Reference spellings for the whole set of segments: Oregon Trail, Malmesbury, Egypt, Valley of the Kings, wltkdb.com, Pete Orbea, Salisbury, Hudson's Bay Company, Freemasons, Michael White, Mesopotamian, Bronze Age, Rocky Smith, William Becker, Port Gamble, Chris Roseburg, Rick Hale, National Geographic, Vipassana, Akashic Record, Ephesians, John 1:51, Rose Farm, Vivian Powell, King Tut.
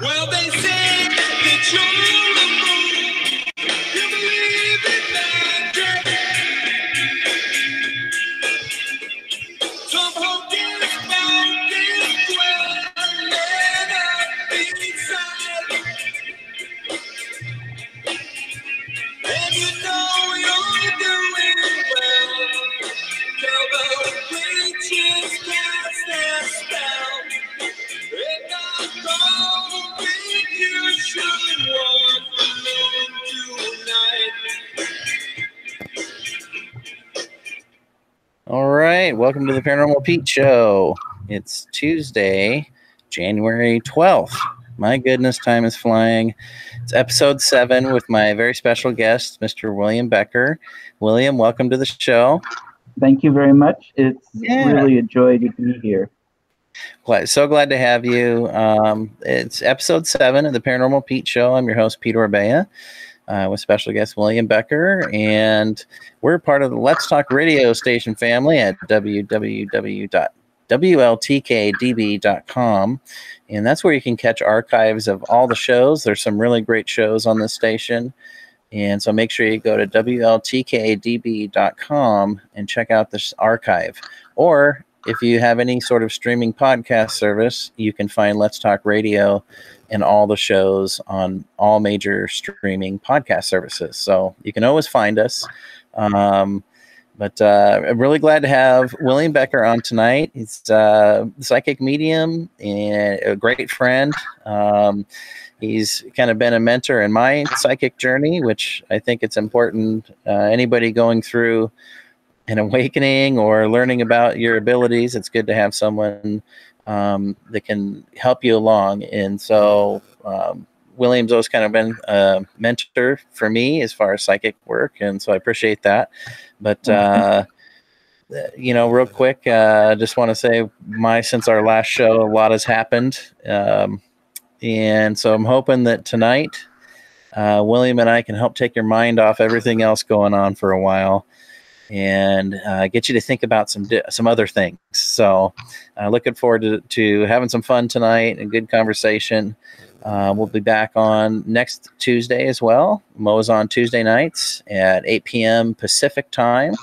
Well, they say that you're the moon. You believe in magic. Some hope is found in well and up inside. And you know you're doing well. Now the witches cast their spell. And I'm gone. Should walk alone tonight. All right, welcome to the Paranormal Pete Show. It's Tuesday, January 12th. My goodness, time is flying. It's episode 7 with my very special guest, Mr. William Becker. William, welcome to the show. Thank you very much. It's really a joy to be here. So glad to have you. It's episode 7 of the Paranormal Pete Show. I'm your host, Pete Orbea, with special guest William Becker. And we're part of the Let's Talk Radio Station family at www.wltkdb.com. And that's where you can catch archives of all the shows. There's some really great shows on this station. And so make sure you go to wltkdb.com and check out this archive. Or if you have any sort of streaming podcast service, you can find Let's Talk Radio and all the shows on all major streaming podcast services. So you can always find us. I'm really glad to have William Becker on tonight. He's a psychic medium and a great friend. He's kind of been a mentor in my psychic journey, which I think it's important. Anybody going through an awakening or learning about your abilities, it's good to have someone that can help you along. And so William's always kind of been a mentor for me as far as psychic work, and so I appreciate that. But you know, real quick, just want to say since our last show, a lot has happened, and so I'm hoping that tonight William and I can help take your mind off everything else going on for a while and get you to think about some other things. So looking forward to having some fun tonight and good conversation. We'll be back on next Tuesday as well. Mo's on Tuesday nights at 8 p.m. Pacific time.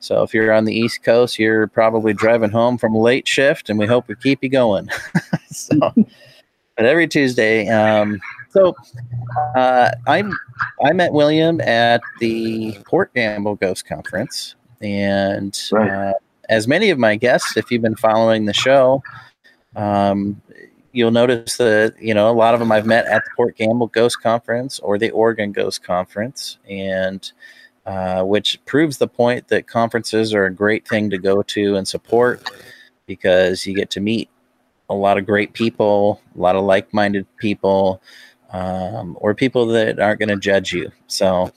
So if you're on the East Coast, you're probably driving home from a late shift, and we hope we keep you going. So, but every Tuesday. I met William at the Port Gamble Ghost Conference, and as many of my guests, if you've been following the show, you'll notice that, you know, a lot of them I've met at the Port Gamble Ghost Conference or the Oregon Ghost Conference, and which proves the point that conferences are a great thing to go to and support, because you get to meet a lot of great people, a lot of like-minded people, or people that aren't going to judge you. So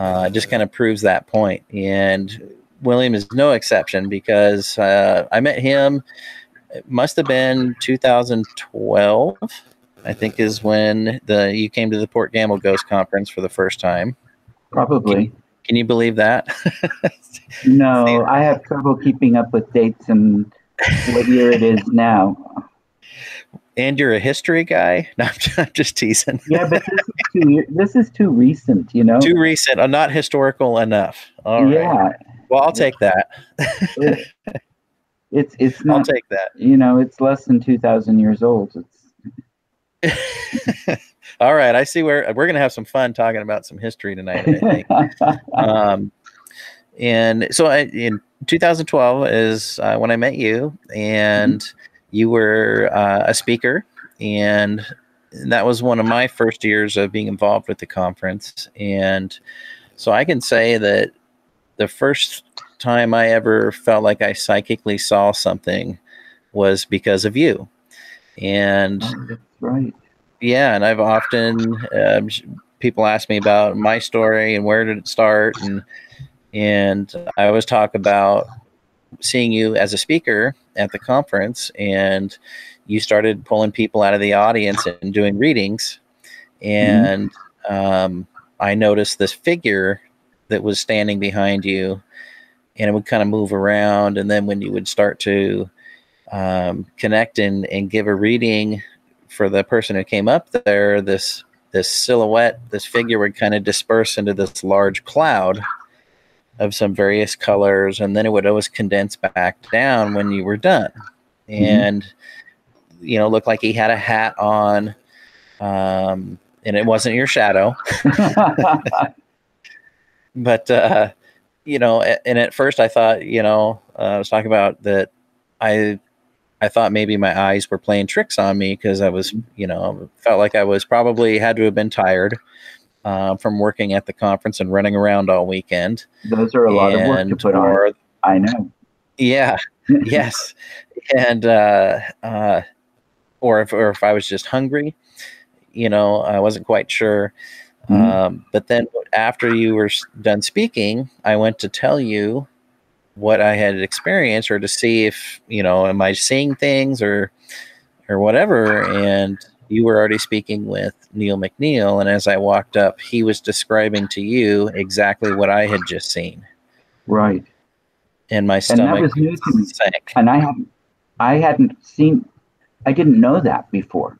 it just kind of proves that point. And William is no exception, because I met him, it must have been 2012, I think, is when you came to the Port Gamble Ghost Conference for the first time. Probably. Can you believe that? No, I have trouble keeping up with dates and what year it is now. And you're a history guy? No, I'm just teasing. Yeah, but this is too recent, you know? Too recent. I'm not historical enough. All right. Yeah. Well, I'll take that. It's not, I'll take that. You know, it's less than 2,000 years old. All right. I see where we're going to have some fun talking about some history tonight, I think. And so in 2012 is when I met you, and you were a speaker, and that was one of my first years of being involved with the conference. And so I can say that the first time I ever felt like I psychically saw something was because of you. And that's right. Yeah, and I've often people ask me about my story and where did it start, and I always talk about seeing you as a speaker at the conference, and you started pulling people out of the audience and doing readings. And I noticed this figure that was standing behind you, and it would kind of move around. And then when you would start to connect and give a reading for the person who came up there, this silhouette, this figure would kind of disperse into this large cloud of some various colors, and then it would always condense back down when you were done. And, you know, looked like he had a hat on, and it wasn't your shadow. But, you know, and at first I thought, you know, I was talking about that I thought maybe my eyes were playing tricks on me because I was, you know, felt like I was probably had to have been tired from working at the conference and running around all weekend. Those are a lot of work to put on. I know. Yeah. Yes. And, or if I was just hungry, you know, I wasn't quite sure. But then after you were done speaking, I went to tell you what I had experienced, or to see if, you know, am I seeing things or whatever. And you were already speaking with Neil McNeil. And as I walked up, he was describing to you exactly what I had just seen. Right. And my stomach sank. And I hadn't seen, I didn't know that before.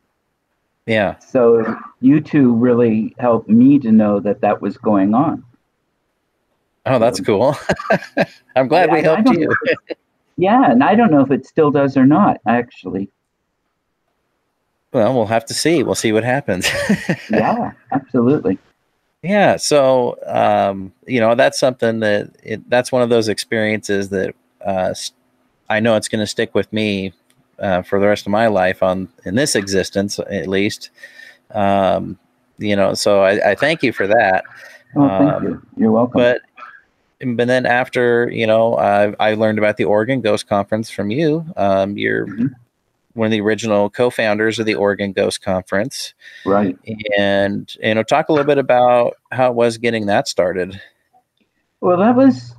Yeah. So you two really helped me to know that that was going on. Oh, that's cool. I'm glad we helped you. Yeah, and I don't know if it still does or not, actually. Well, we'll have to see. We'll see what happens. Yeah, absolutely. Yeah, so, you know, that's something that, that's one of those experiences that I know it's going to stick with me for the rest of my life in this existence, at least. You know, so I thank you for that. Oh, thank you. You're welcome. But then after, you know, I learned about the Oregon Ghost Conference from you. You're one of the original co-founders of the Oregon Ghost Conference. Right. And, you know, talk a little bit about how it was getting that started. Well, that was,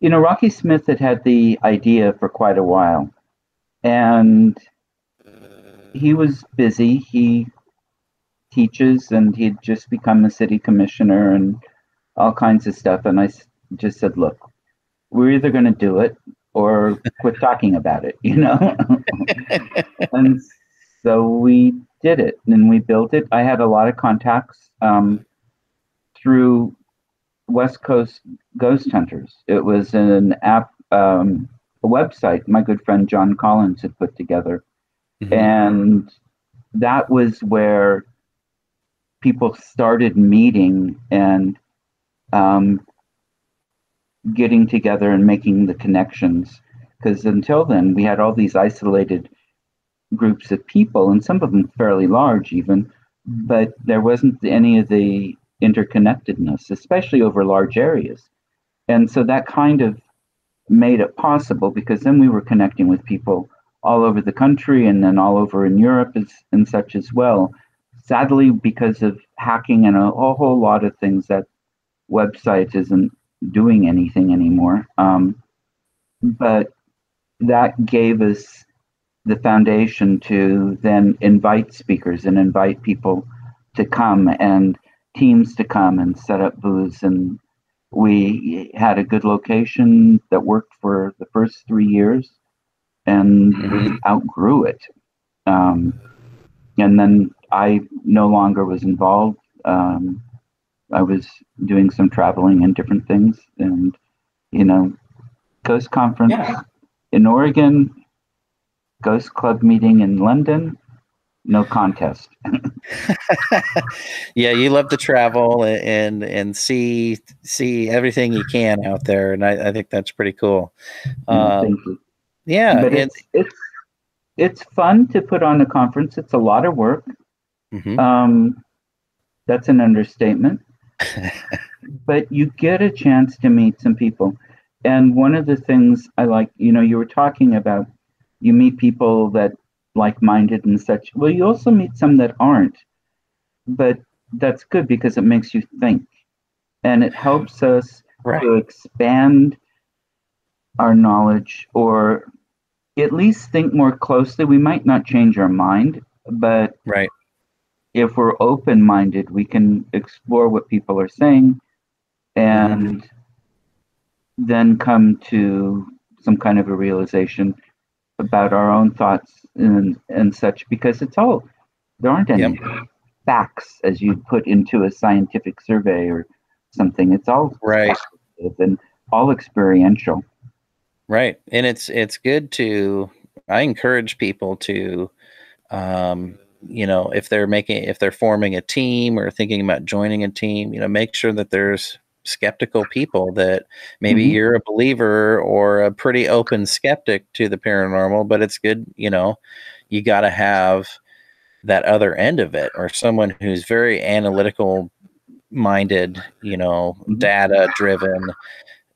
you know, Rocky Smith had the idea for quite a while. And he was busy. He teaches, and he'd just become a city commissioner and all kinds of stuff. And I just said, look, we're either going to do it or quit talking about it, you know? And so we did it, and we built it. I had a lot of contacts through West Coast Ghost Hunters. It was an app, a website my good friend John Collins had put together. And that was where people started meeting and getting together and making the connections, because until then we had all these isolated groups of people, and some of them fairly large even, but there wasn't any of the interconnectedness, especially over large areas. And so that kind of made it possible, because then we were connecting with people all over the country, and then all over in Europe and such as well. Sadly, because of hacking and a whole lot of things, that website isn't doing anything anymore. But that gave us the foundation to then invite speakers and invite people to come, and teams to come and set up booths. And we had a good location that worked for the first 3 years, and we outgrew it. And then I no longer was involved. I was doing some traveling and different things, and, you know, ghost conference in Oregon, ghost club meeting in London, no contest. Yeah. You love to travel and see everything you can out there. And I think that's pretty cool. Thank you. Yeah. But it's fun to put on a conference. It's a lot of work. That's an understatement. But you get a chance to meet some people. And one of the things I like, you know, you were talking about, you meet people that like-minded and such. Well, you also meet some that aren't. But that's good, because it makes you think. And it helps us to expand our knowledge, or at least think more closely. We might not change our mind, but if we're open-minded, we can explore what people are saying, and then come to some kind of a realization about our own thoughts and such, because it's all There aren't any facts as you put into a scientific survey or something. It's all and all experiential. Right. And it's good to, I encourage people to, you know, if they're forming a team or thinking about joining a team, you know, make sure that there's skeptical people, that maybe you're a believer or a pretty open skeptic to the paranormal, but it's good, you know, you got to have that other end of it, or someone who's very analytical minded, you know, data driven.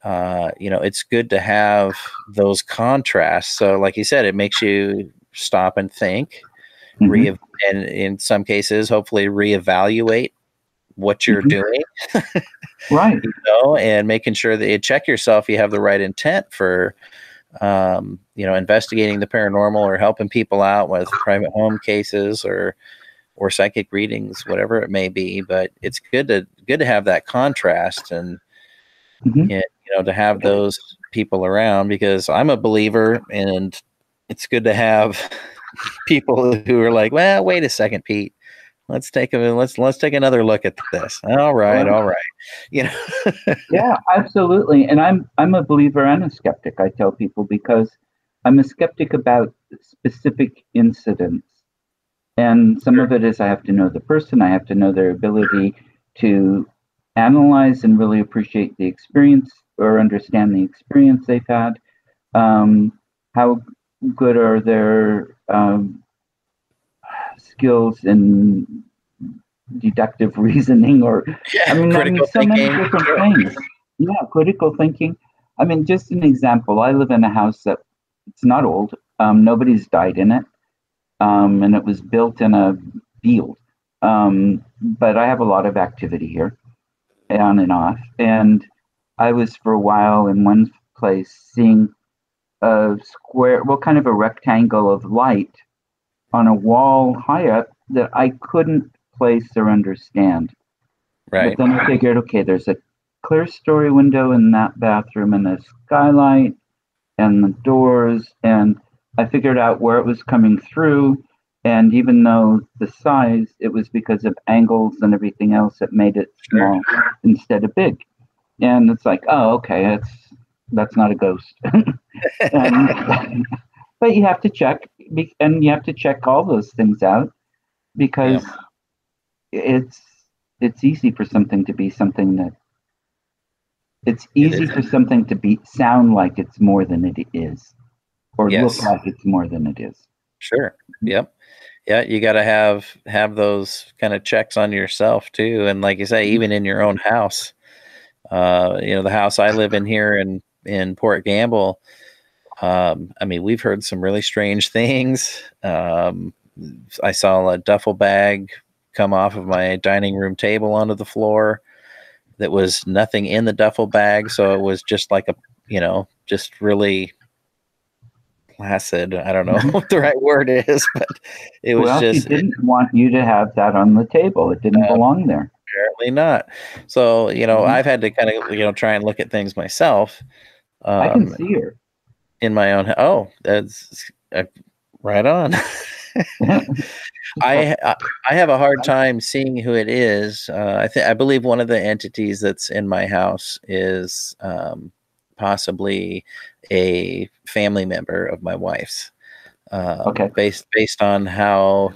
You know, it's good to have those contrasts. So like you said, it makes you stop and think, and in some cases, hopefully reevaluate what you're doing. You know, and making sure that you check yourself, you have the right intent for, you know, investigating the paranormal or helping people out with private home cases or psychic readings, whatever it may be. But it's good to have that contrast and you know, to have those people around, because I'm a believer, and it's good to have people who are like, well, wait a second, Pete, let's take another look at this. All right. You know? Yeah, absolutely. And I'm a believer and a skeptic, I tell people, because I'm a skeptic about specific incidents. And some of it is I have to know the person. I have to know their ability to analyze and really appreciate the experience or understand the experience they've had. How good are their skills in deductive reasoning, or many different things. Yeah, critical thinking. I mean, just an example. I live in a house that it's not old. Nobody's died in it, and it was built in a field. But I have a lot of activity here, on and off. And I was for a while in one place seeing a square, well, kind of a rectangle of light on a wall high up that I couldn't place or understand. Right. But then I figured, okay, there's a clear story window in that bathroom and a skylight and the doors. And I figured out where it was coming through. And even though the size, it was because of angles and everything else that made it small instead of big. And it's like, oh, okay, that's not a ghost. But you have to check, and you have to check all those things out, because it's easy for something to be something that sound like it's more than it is, or look like it's more than it is. Sure. Yep. Yeah, you got to have those kind of checks on yourself too, and like you say, even in your own house. You know, the house I live in here in Port Gamble. I mean, we've heard some really strange things. I saw a duffel bag come off of my dining room table onto the floor. That was nothing in the duffel bag, so it was just like just really placid. I don't know what the right word is, but it was just. He didn't want you to have that on the table. It didn't belong there. Apparently not. So, you know, I've had to kind of, try and look at things myself. I can see her. In my own, that's right on. I have a hard time seeing who it is. I believe one of the entities that's in my house is possibly a family member of my wife's. Based on how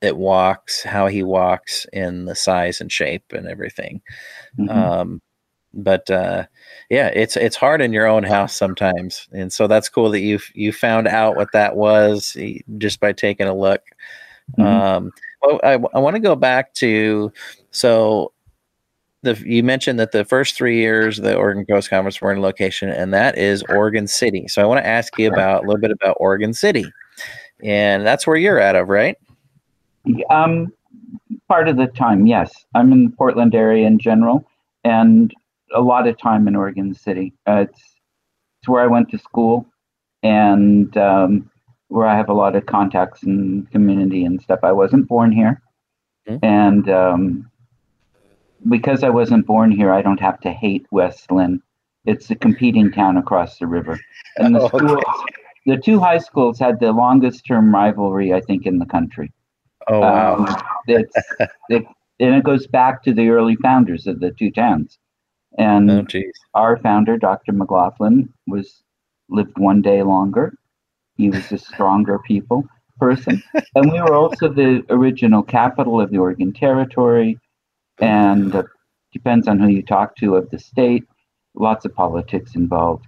it walks, how he walks, and the size and shape and everything. But it's hard in your own house sometimes. And so that's cool that you found out what that was just by taking a look. I want to go back to, you mentioned that the first 3 years of the Oregon Ghost Conference were in location, and that is Oregon City. So I want to ask you about a little bit about Oregon City, and that's where you're out of, right? Part of the time. Yes. I'm in the Portland area in general, and a lot of time in Oregon City. It's where I went to school, and where I have a lot of contacts and community and stuff. I wasn't born here, and because I wasn't born here, I don't have to hate West Lynn. It's a competing town across the river, and the two high schools had the longest term rivalry, I think, in the country. Oh, wow. And it goes back to the early founders of the two towns. And our founder, Dr. McLaughlin, lived one day longer. He was a stronger person. And we were also the original capital of the Oregon Territory. And depends on who you talk to of the state. Lots of politics involved.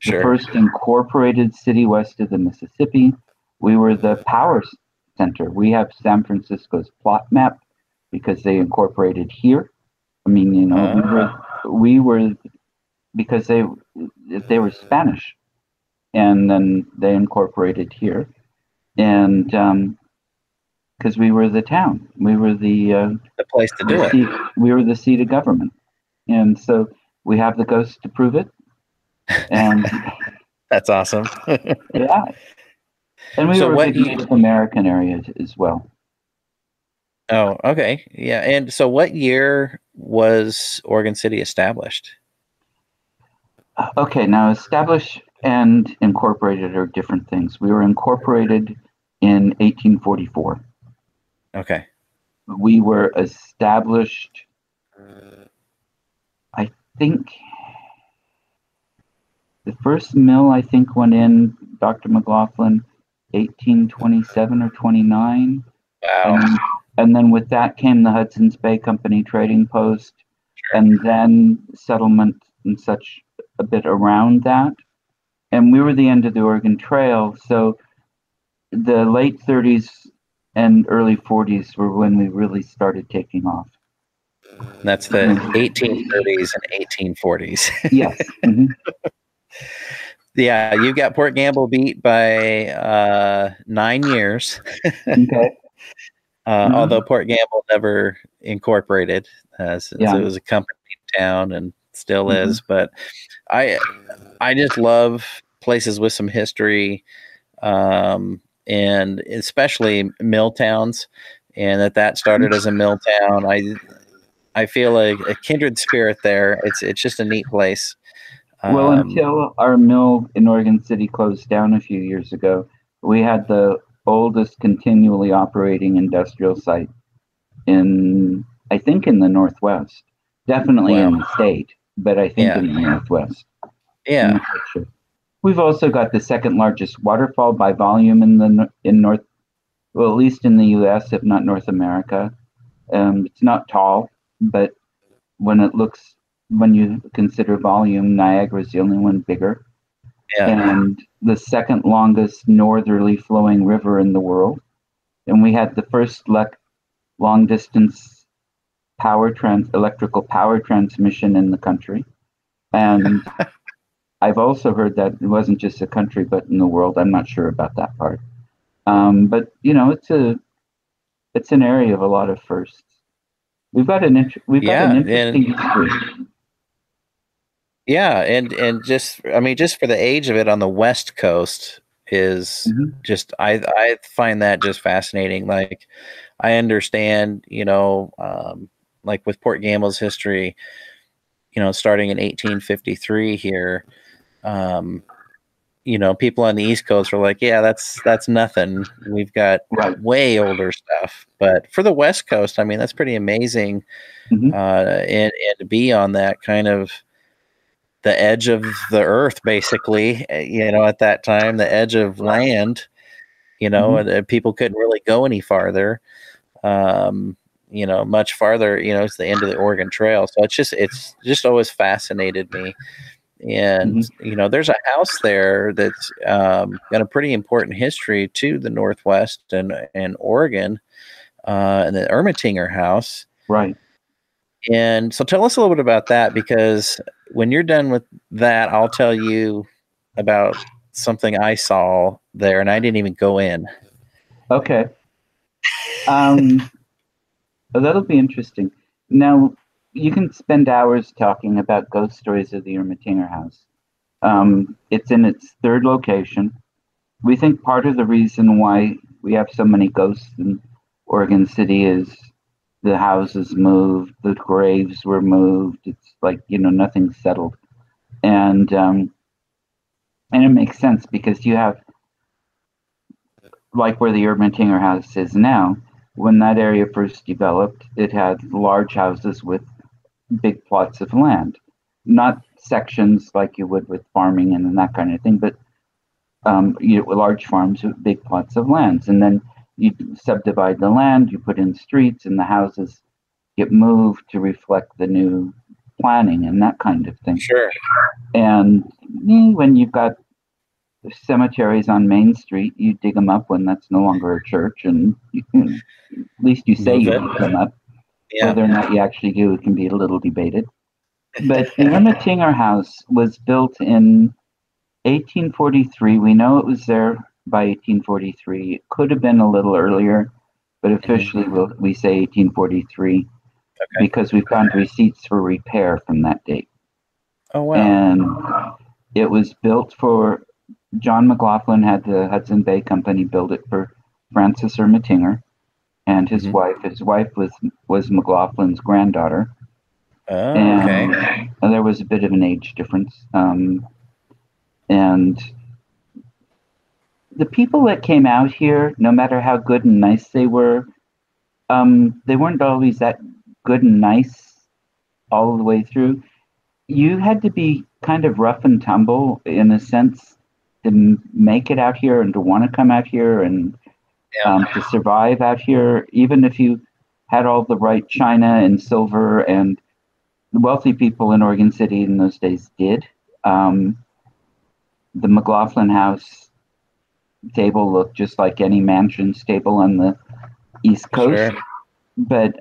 Sure. The first incorporated city west of the Mississippi. We were the power center. We have San Francisco's plot map because they incorporated here. I mean, you know, we were because they were Spanish, and then they incorporated here, and because we were the town, we were the place to do it. We were the seat of government, and so we have the ghosts to prove it. And that's awesome. Yeah. And we were in the Native American area as well. Oh, okay. Yeah. And so what year was Oregon City established? Okay. Now, established and incorporated are different things. We were incorporated in 1844. Okay. We were established, I think, the first mill, I think, went in, Dr. McLaughlin, 1827 or 29. Wow. And then with that came the Hudson's Bay Company trading post, sure, and then settlement and such a bit around that. And we were the end of the Oregon Trail. So the late 30s and early 40s were when we really started taking off. That's the 1830s and 1840s. Yes. Mm-hmm. Yeah, you've got Port Gamble beat by 9 years. Okay. Although Port Gamble never incorporated, since it was a company town and still is. But I just love places with some history, and especially mill towns. And that started as a mill town. I feel a kindred spirit there. It's just a neat place. Well, until our mill in Oregon City closed down a few years ago, we had the oldest continually operating industrial site I think in the Northwest. Definitely in the state, but I think in the Northwest. Yeah. We've also got the second largest waterfall by volume at least in the U.S., if not North America. It's not tall, but when you consider volume, Niagara's the only one bigger. Yeah. And the second longest northerly flowing river in the world. And we had the first long-distance electrical power transmission in the country. And I've also heard that it wasn't just the country, but in the world. I'm not sure about that part. But, you know, it's an area of a lot of firsts. We've got an interesting history. Yeah, and just for the age of it on the West Coast is just I find that just fascinating. Like, I understand, you know, like with Port Gamble's history, you know, starting in 1853 here, you know, people on the East Coast were like, yeah, that's nothing. We've got way older stuff. But for the West Coast, I mean, that's pretty amazing, and to be on that kind of the edge of the earth, basically, you know, at that time, the edge of land, you know, and people couldn't really go any farther, you know, much farther, you know, it's the end of the Oregon Trail. So it's just always fascinated me. And, you know, there's a house there that's got a pretty important history to the Northwest and Oregon, and the Ermatinger House. Right. And so tell us a little bit about that, because when you're done with that, I'll tell you about something I saw there, and I didn't even go in. Okay. That'll be interesting. Now, you can spend hours talking about ghost stories of the Ermatinger House. It's in its third location. We think part of the reason why we have so many ghosts in Oregon City is the houses moved, the graves were moved. It's like, you know, nothing's settled. And it makes sense, because you have, like where the Ermatinger House is now, when that area first developed, it had large houses with big plots of land, not sections like you would with farming and that kind of thing, but large farms with big plots of lands. And then you subdivide the land, you put in streets, and the houses get moved to reflect the new planning and that kind of thing. Sure. And when you've got cemeteries on Main Street, you dig them up when that's no longer a church, and you can, at least you say you dig them up. Yeah. Whether or not you actually do, it can be a little debated. But the Ermatinger House was built in 1843. We know it was there by 1843. It could have been a little earlier, but officially we say 1843 because we found receipts for repair from that date. Oh, wow. And it was built for John McLaughlin had the Hudson's Bay Company build it for Francis Ermatinger and his wife. His wife was McLaughlin's granddaughter. Oh, and okay. There was a bit of an age difference. And the people that came out here, no matter how good and nice they were, they weren't always that good and nice all the way through. You had to be kind of rough and tumble in a sense to make it out here and to want to come out here and to survive out here, even if you had all the right china and silver, and the wealthy people in Oregon City in those days did. The McLaughlin House stable looked just like any mansion stable on the East Coast. Sure. But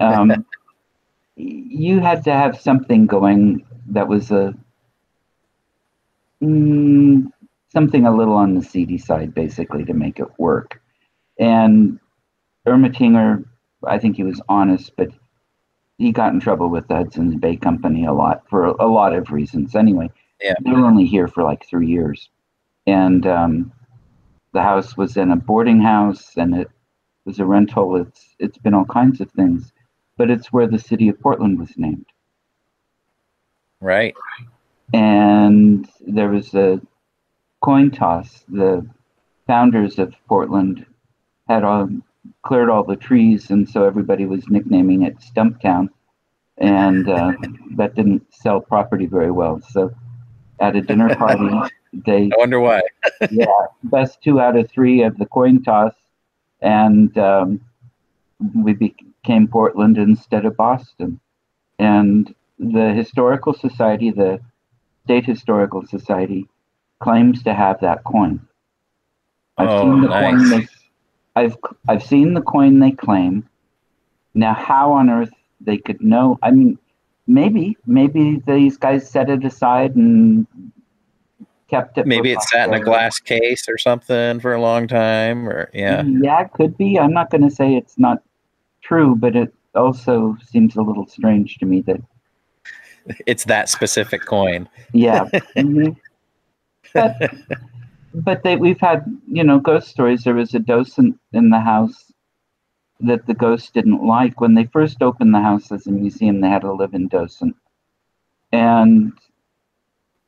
you had to have something going that was something a little on the seedy side, basically, to make it work. And Ermatinger, I think he was honest, but he got in trouble with the Hudson's Bay Company a lot for a lot of reasons. Anyway, they were only here for like 3 years. And the house was in a boarding house, and it was a rental. It's been all kinds of things, but it's where the city of Portland was named. Right. And there was a coin toss. The founders of Portland had cleared all the trees, and so everybody was nicknaming it Stumptown, and that didn't sell property very well. So at a dinner party, I wonder why. Yeah, best 2 out of 3 of the coin toss, and we became Portland instead of Boston. And the Historical Society, the State Historical Society, claims to have that coin. I've seen the coin they claim. Now, how on earth they could know? I mean, maybe these guys set it aside and kept it. Maybe it sat in a glass case or something for a long time, or it could be. I'm not going to say it's not true, but it also seems a little strange to me that it's that specific coin. Yeah. But we've had, ghost stories. There was a docent in the house that the ghost didn't like. When they first opened the house as a museum, they had a live-in docent. And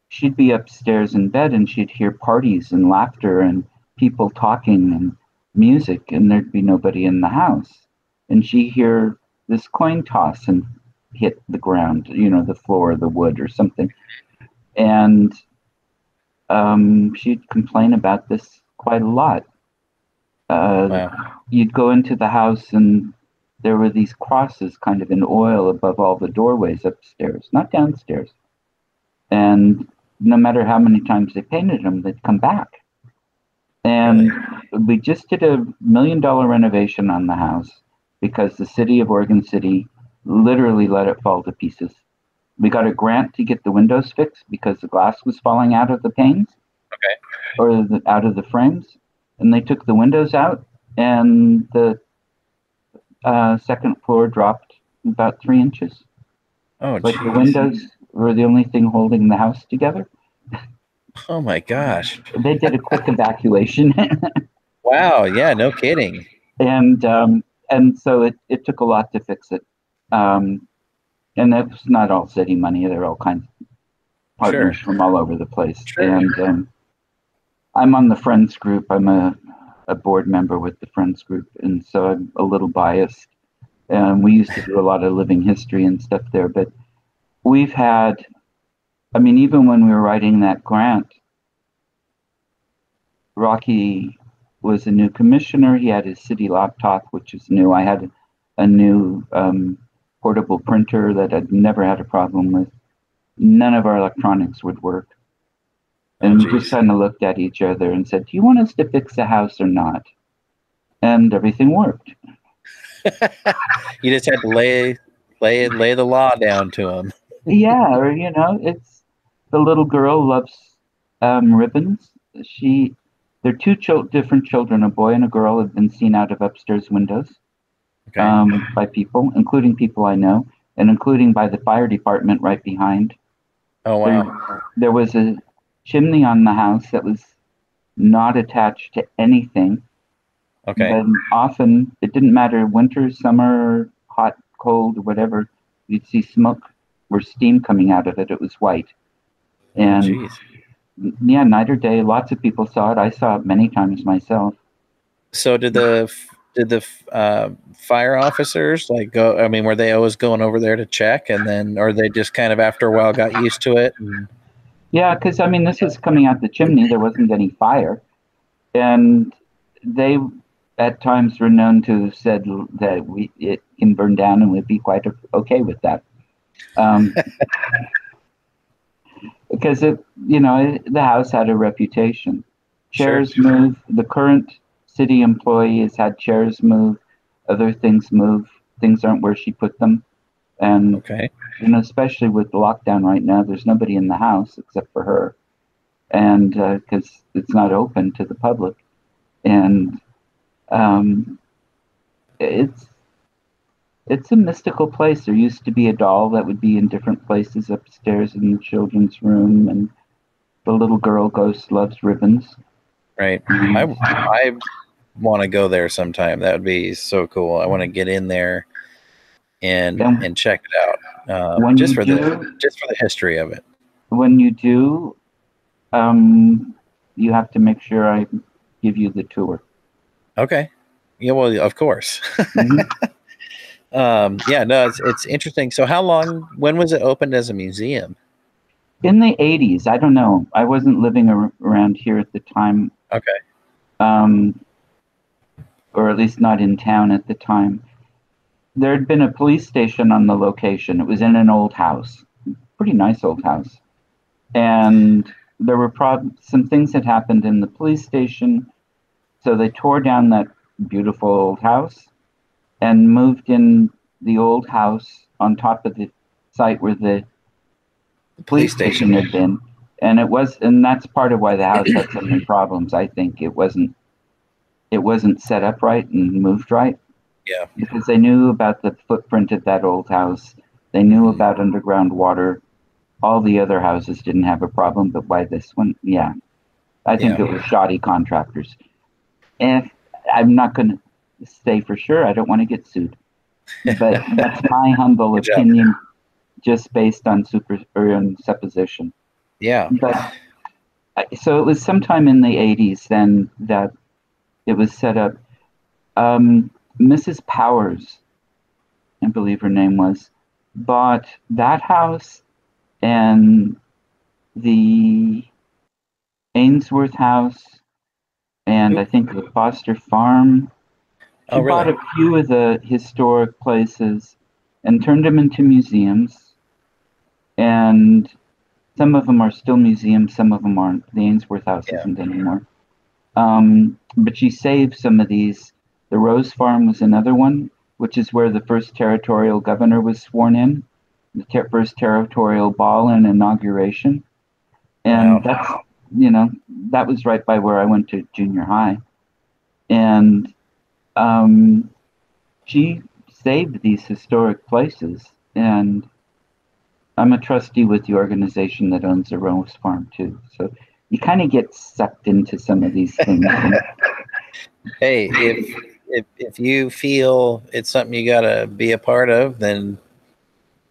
she'd be upstairs in bed, and she'd hear parties and laughter and people talking and music, and there'd be nobody in the house. And she'd hear this coin toss and hit the ground, the floor, the wood or something. And she'd complain about this quite a lot. You'd go into the house, and there were these crosses kind of in oil above all the doorways upstairs, not downstairs. And no matter how many times they painted them, they'd come back. And we just did a $1 million renovation on the house because the city of Oregon City literally let it fall to pieces. We got a grant to get the windows fixed because the glass was falling out of the panes or out of the frames. And they took the windows out, and the second floor dropped about 3 inches. Oh, like the windows were the only thing holding the house together. Oh, my gosh. They did a quick evacuation. Wow. Yeah, no kidding. And so it took a lot to fix it. And that's not all city money. There are all kinds of partners from all over the place. Sure. And I'm on the Friends group. I'm a a board member with the Friends Group, and so I'm a little biased. We used to do a lot of living history and stuff there, but we've had, I mean, even when we were writing that grant, Rocky was a new commissioner. He had his city laptop, which is new. I had a new portable printer that I'd never had a problem with. None of our electronics would work. And we just kind of looked at each other and said, do you want us to fix the house or not? And everything worked. You just had to lay the law down to him. Yeah, or, you know, it's the little girl loves ribbons. Their two different children, a boy and a girl, have been seen out of upstairs windows by people, including people I know, and including by the fire department right behind. Oh, wow. There was a chimney on the house that was not attached to anything. Okay. And often, it didn't matter winter, summer, hot, cold, whatever, you'd see smoke or steam coming out of it. It was white. And yeah, night or day, lots of people saw it. I saw it many times myself. So did the fire officers go? I mean, were they always going over there to check, and then, or they just kind of after a while got used to it? And... yeah, because I mean, this was coming out the chimney. There wasn't any fire, and they at times were known to have said that it can burn down, and we'd be quite okay with that. Because it, you know, the house had a reputation. Chairs moved. The current city employee has had chairs move, other things move. Things aren't where she put them, and you know, especially with the lockdown right now, there's nobody in the house except for her, and because it's not open to the public, and it's a mystical place. There used to be a doll that would be in different places upstairs in the children's room, and the little girl ghost loves ribbons. Right. I want to go there sometime. That would be so cool. I want to get in there and check it out. Just for the history of it. When you do, you have to make sure I give you the tour. Okay. Yeah, well, of course. Mm-hmm. Yeah, no, it's interesting. So how long, when was it opened as a museum? In the 80s. I don't know. I wasn't living around here at the time. Okay. Or at least not in town at the time. There had been a police station on the location. It was in an old house, pretty nice old house. And there were some things that happened in the police station. So they tore down that beautiful old house and moved in the old house on top of the site where the police station had been. And it was, and that's part of why the house had so many problems. I think it wasn't set up right and moved right. Yeah. Because they knew about the footprint of that old house. They knew about underground water. All the other houses didn't have a problem, but why this one? Yeah. I think it was shoddy contractors. And I'm not going to say for sure. I don't want to get sued, but that's my humble opinion, just based on supposition. Yeah. But so it was sometime in the 80s then that it was set up. Mrs. Powers, I believe her name was, bought that house and the Ainsworth house, and I think the Foster Farm. She bought a few of the historic places and turned them into museums, and some of them are still museums, some of them aren't. The Ainsworth House isn't anymore. But she saved some of these. The Rose Farm was another one, which is where the first territorial governor was sworn in, the first territorial ball and inauguration. And that's, you know, that was right by where I went to junior high. And she saved these historic places, and I'm a trustee with the organization that owns the Rose Farm too. So you kind of get sucked into some of these things. Hey, if you feel it's something you gotta be a part of, then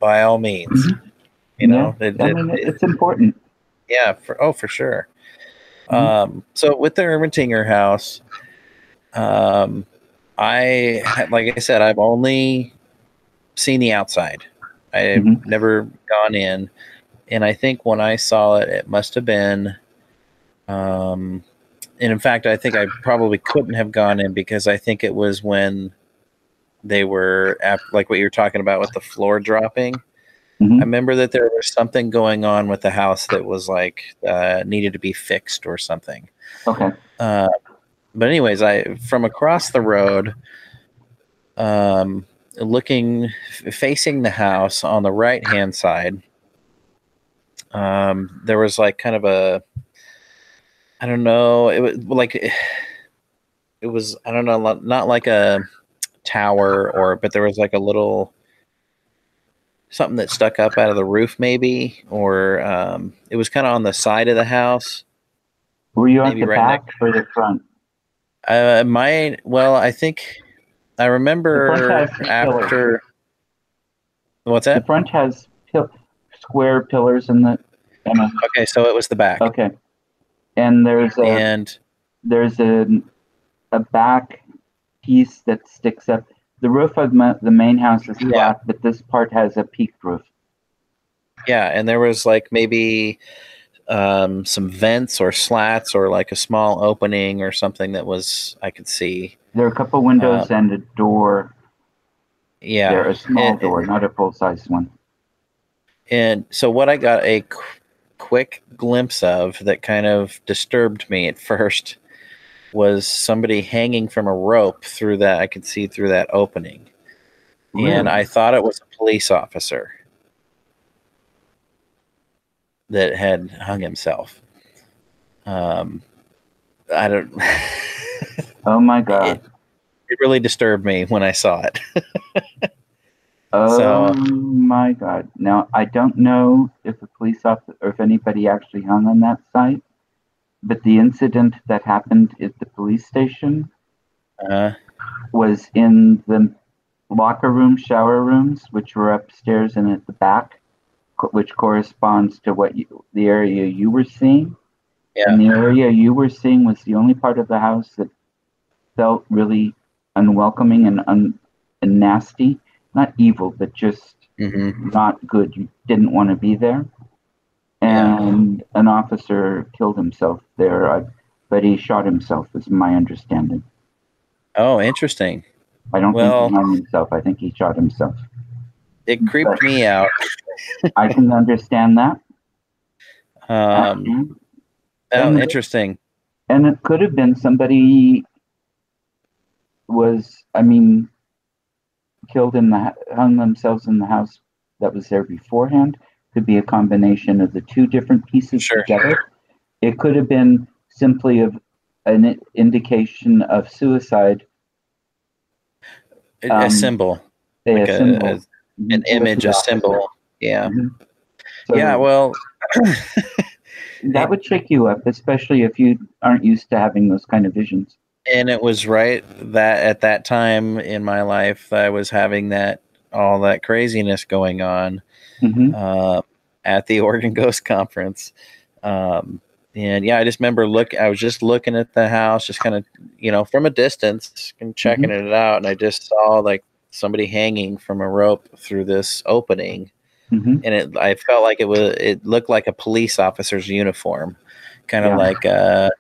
by all means, you know, it's important. Yeah. For sure. So with the Ermatinger House, Like I said, I've only seen the outside. I've never gone in. And I think when I saw it, it must have been, and in fact, I think I probably couldn't have gone in because I think it was when they were, like what you were talking about with the floor dropping. I remember that there was something going on with the house that was like, needed to be fixed or something. Okay. But anyways, from across the road, looking, facing the house on the right-hand side, there was like kind of a, I don't know, it was like, it was, I don't know, not like a tower or, but there was like a little something that stuck up out of the roof maybe, or it was kind of on the side of the house. Were you at the back or the front? I think I remember after. What's that? The front has square pillars in the. Okay, so it was the back. Okay, and there's a back piece that sticks up. The roof of the main house is flat, but this part has a peaked roof. Yeah, and there was like maybe some vents or slats or like a small opening or something that was I could see. There are a couple windows and a door. Yeah, there a small door, not a full-sized one. And so what I got a quick glimpse of that kind of disturbed me at first was somebody hanging from a rope through that I could see through that opening. Really? And I thought it was a police officer that had hung himself. I don't. Oh my God. It really disturbed me when I saw it. My God. Now I don't know if a police officer or if anybody actually hung on that site. But the incident that happened at the police station was in the locker room, shower rooms, which were upstairs and at the back, which corresponds to what the area you were seeing. Yeah. And the area you were seeing was the only part of the house that felt really unwelcoming and nasty. Not evil, but just not good. You didn't want to be there. And an officer killed himself there, but he shot himself, is my understanding. Oh, interesting. I don't think he hung himself. I think he shot himself. It creeped me out. I can understand that. And interesting. And it could have been somebody killed hung themselves in the house that was there beforehand. Could be a combination of the two different pieces together. It could have been simply of an indication of suicide. A symbol. Like a symbol. An image, a symbol. Yeah. So that would shake you up, especially if you aren't used to having those kind of visions. And it was right that at that time in my life, I was having all that craziness going on. At the Oregon Ghost Conference. I just remember I was just looking at the house, just kind of, from a distance and checking it out. And I just saw like somebody hanging from a rope through this opening. And I felt like it looked like a police officer's uniform, kind of like, the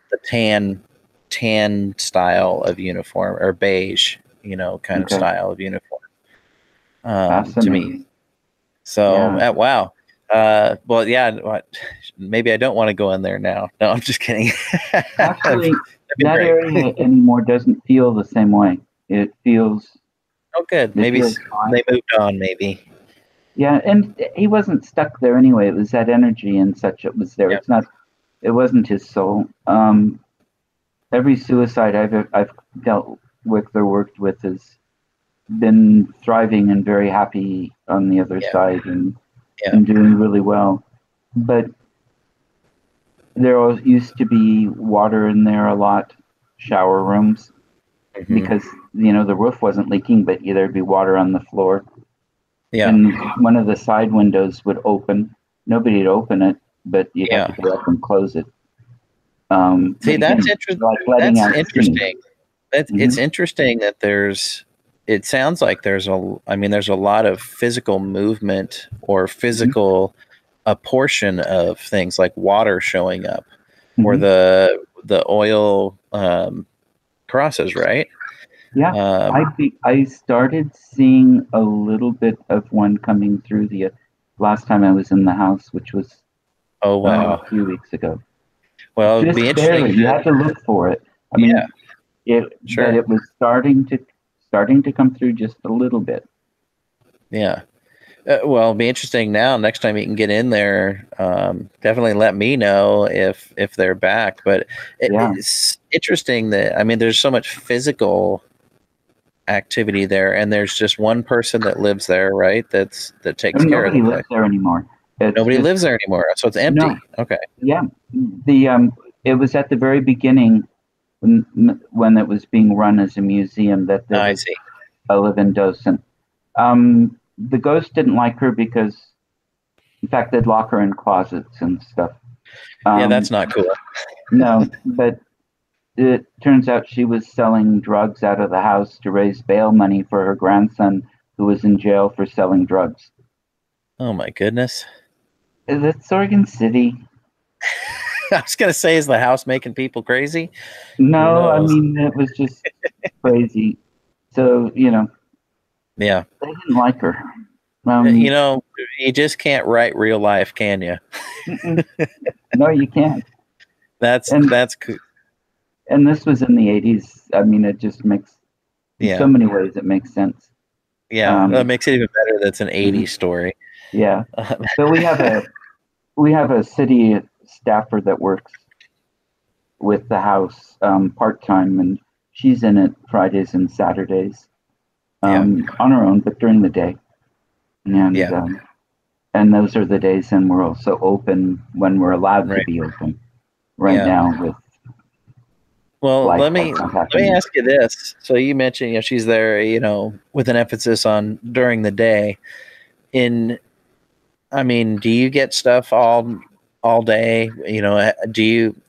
tan style of uniform or beige, kind of style of uniform, to me. So, wow. Maybe I don't want to go in there now. No, I'm just kidding. Actually, that area anymore doesn't feel the same way. It feels... Oh, good. Maybe they moved on, maybe. Yeah, and he wasn't stuck there anyway. It was that energy and such. It was there. Yep. It wasn't his soul. Every suicide I've dealt with or worked with is... been thriving and very happy on the other side and doing really well. But there used to be water in there a lot, shower rooms, because, the roof wasn't leaking, but there'd be water on the floor. Yeah. And one of the side windows would open. Nobody would open it, but you'd have to go up and close it. See, that's interesting. It's interesting that there's, it sounds like there's a, I mean, there's a lot of physical movement or physical a portion of things like water showing up or the oil crosses, right? Yeah, I started seeing a little bit of one coming through the last time I was in the house, which was a few weeks ago. Well, it'd be interesting. Barely, you have to look for it. I mean, it was starting to come through just a little bit. Yeah. Well, it'll be interesting now. Next time you can get in there, definitely let me know if they're back. But it's interesting that, I mean, there's so much physical activity there, and there's just one person that lives there, right? That takes care of it. Nobody lives there anymore. Nobody lives there anymore, so it's empty. No, okay. Yeah. It was at the very beginning when it was being run as a museum that there was a live-in docent. The ghost didn't like her because, in fact, they'd lock her in closets and stuff. Yeah, that's not cool. No, but it turns out she was selling drugs out of the house to raise bail money for her grandson, who was in jail for selling drugs. Oh, my goodness. That's Oregon City. I was going to say, is the house making people crazy? No, I mean, it was just crazy. So, yeah. They didn't like her. You just can't write real life, can you? No, you can't. That's cool. And this was in the 80s. I mean, it just makes, in so many ways, it makes sense. Yeah, that makes it even better. That's an 80s story. Yeah. So we have a city staffer that works with the house part-time, and she's in it Fridays and Saturdays. On her own, but during the day, and those are the days, and we're also open when we're allowed to be open. Now, let me ask you this. So you mentioned she's there, with an emphasis on during the day. Do you get stuff all day?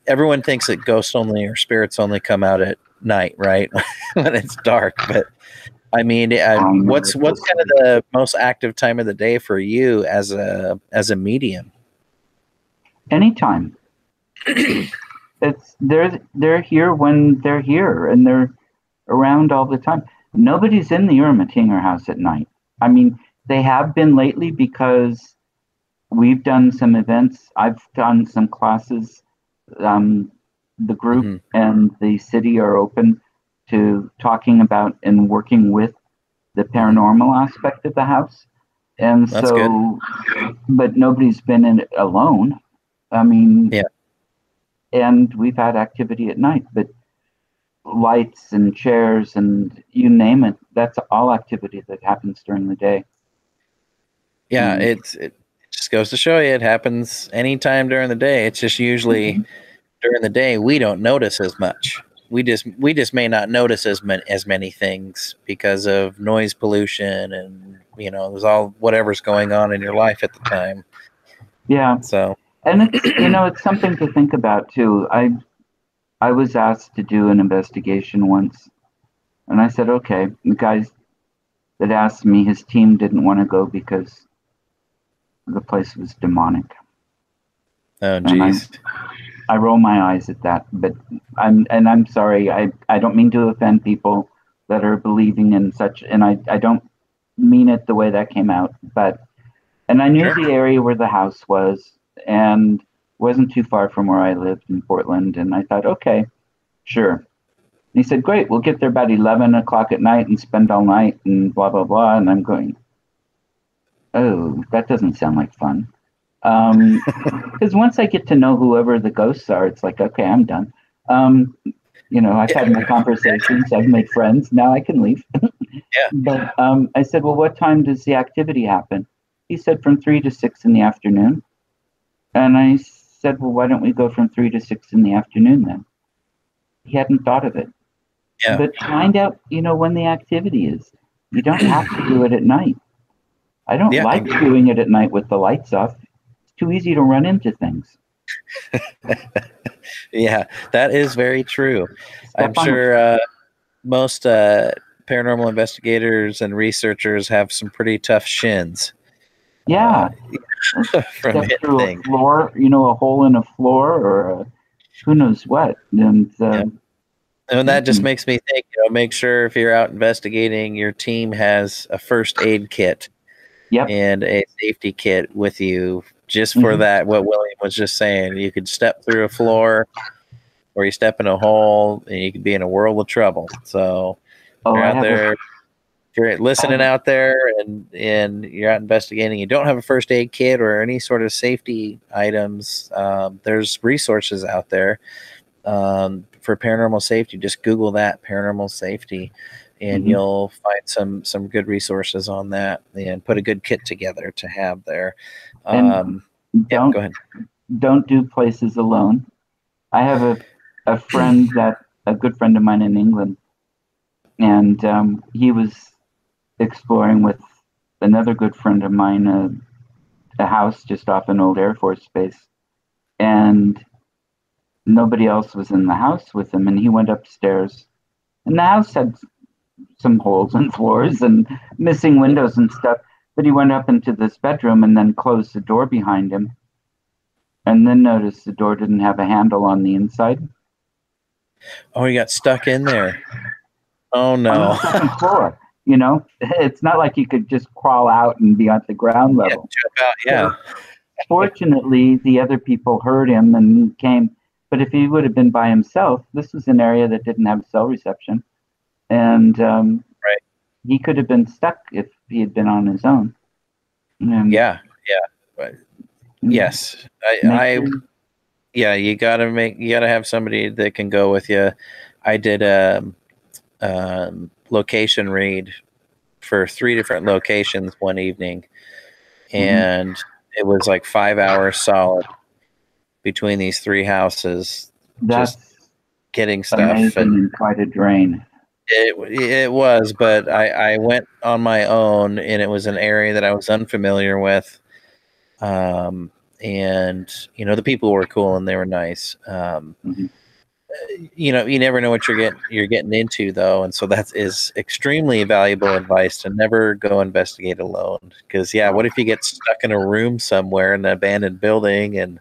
Everyone thinks that ghosts only or spirits only come out at night, right? When it's dark, but. What's kind of the most active time of the day for you as a medium? Anytime. They're here when they're here, and they're around all the time. Nobody's in the Ermatinger house at night. I mean, they have been lately because we've done some events. I've done some classes. The group and the city are open to talking about and working with the paranormal aspect of the house. And that's so good. But nobody's been in it alone. And we've had activity at night, but lights and chairs and you name it, that's all activity that happens during the day. Yeah, it just goes to show you it happens anytime during the day. It's just usually during the day we don't notice as much. We just may not notice as many things because of noise pollution and there's all whatever's going on in your life at the time. Yeah. So and it's, it's something to think about too. I was asked to do an investigation once, and I said okay. The guy that asked me, his team didn't want to go because the place was demonic. Oh geez. I roll my eyes at that, but I'm sorry. I don't mean to offend people that are believing in such, and I don't mean it the way that came out, and I knew the area where the house was and wasn't too far from where I lived in Portland. And I thought, okay, sure. And he said, great, we'll get there about 11 o'clock at night and spend all night and blah, blah, blah. And I'm going, oh, that doesn't sound like fun. Because once I get to know whoever the ghosts are, it's like, okay, I'm done. I've had my conversations, I've made friends, now I can leave. But I said, well, what time does the activity happen? He said from 3 to 6 in the afternoon. And I said, well, why don't we go from 3 to 6 in the afternoon then? He hadn't thought of it. Yeah. But find out, when the activity is. You don't have to do it at night. I don't like doing it at night with the lights off. Too easy to run into things. Yeah, that is very true. I'm sure most paranormal investigators and researchers have some pretty tough shins. Yeah. From hitting. Floor, you know, a hole in a floor or a, who knows what. And, and that just makes me think, you know, make sure if you're out investigating, your team has a first aid kit and a safety kit with you just for that. What William was just saying, you could step through a floor or you step in a hole and you could be in a world of trouble. So you're out there, you're listening out there and you're out investigating, you don't have a first aid kit or any sort of safety items, there's resources out there for paranormal safety. Just Google that, paranormal safety, and you'll find some good resources on that and put a good kit together to have there. Go ahead. Don't do places alone. I have a friend that, a good friend of mine in England, and he was exploring with another good friend of mine a house just off an old Air Force base, and nobody else was in the house with him, and he went upstairs, and the house had some holes in floors and missing windows and stuff, but he went up into this bedroom and then closed the door behind him, and then noticed the door didn't have a handle on the inside. Oh, he got stuck in there. Oh, no. Floor, you know, it's not like you could just crawl out and be at the ground level. Yeah. Fortunately, the other people heard him and came. But if he would have been by himself, this was an area that didn't have cell reception. And he could have been stuck if he had been on his own. Right. Yes. You got to have somebody that can go with you. I did location read for 3 different locations one evening, and it was like 5 hours solid between these 3 houses. That's just getting stuff, and quite a drain. It was, but I went on my own, and it was an area that I was unfamiliar with. And you know, the people were cool and they were nice. You know, you never know what you're getting into, though, and so that is extremely valuable advice, to never go investigate alone. Because what if you get stuck in a room somewhere in an abandoned building and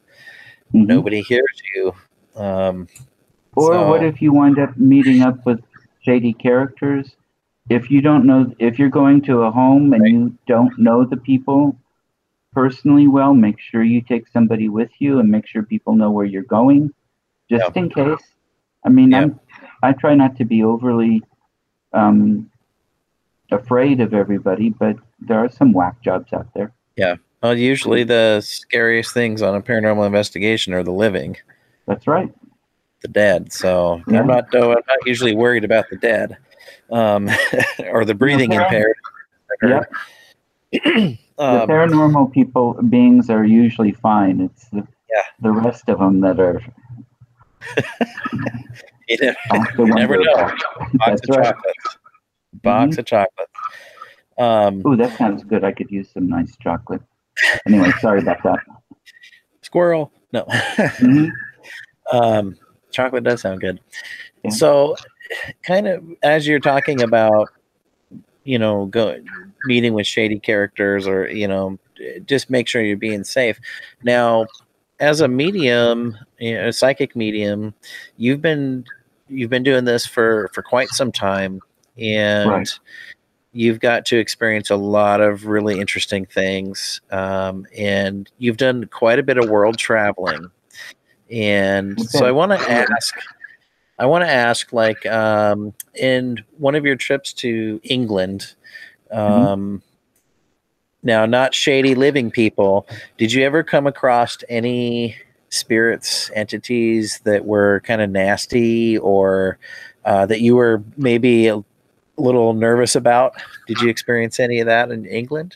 nobody hears you? What if you wind up meeting up with shady characters? If you don't know, if you're going to a home and you don't know the people personally well, make sure you take somebody with you and make sure people know where you're going, just in case. I mean, I try not to be overly afraid of everybody, but there are some whack jobs out there. Yeah. Well, usually the scariest things on a paranormal investigation are the living. That's right. The dead. So I'm not usually worried about the dead or the breathing impaired. Yeah. The paranormal beings are usually fine. It's the rest of them that are... you never know. Box of chocolate. Ooh, that sounds good. I could use some nice chocolate. Anyway, sorry about that. Squirrel. No. Chocolate does sound good. Yeah. So, kind of as you're talking about, you know, meeting with shady characters, or you know, just make sure you're being safe. Now, as a medium, you know, a psychic medium, you've been doing this for quite some time, and you've got to experience a lot of really interesting things. And you've done quite a bit of world traveling. And so I want to ask, like, in one of your trips to England, now, not shady living people, did you ever come across any spirits, entities that were kind of nasty, or that you were maybe a little nervous about? Did you experience any of that in England?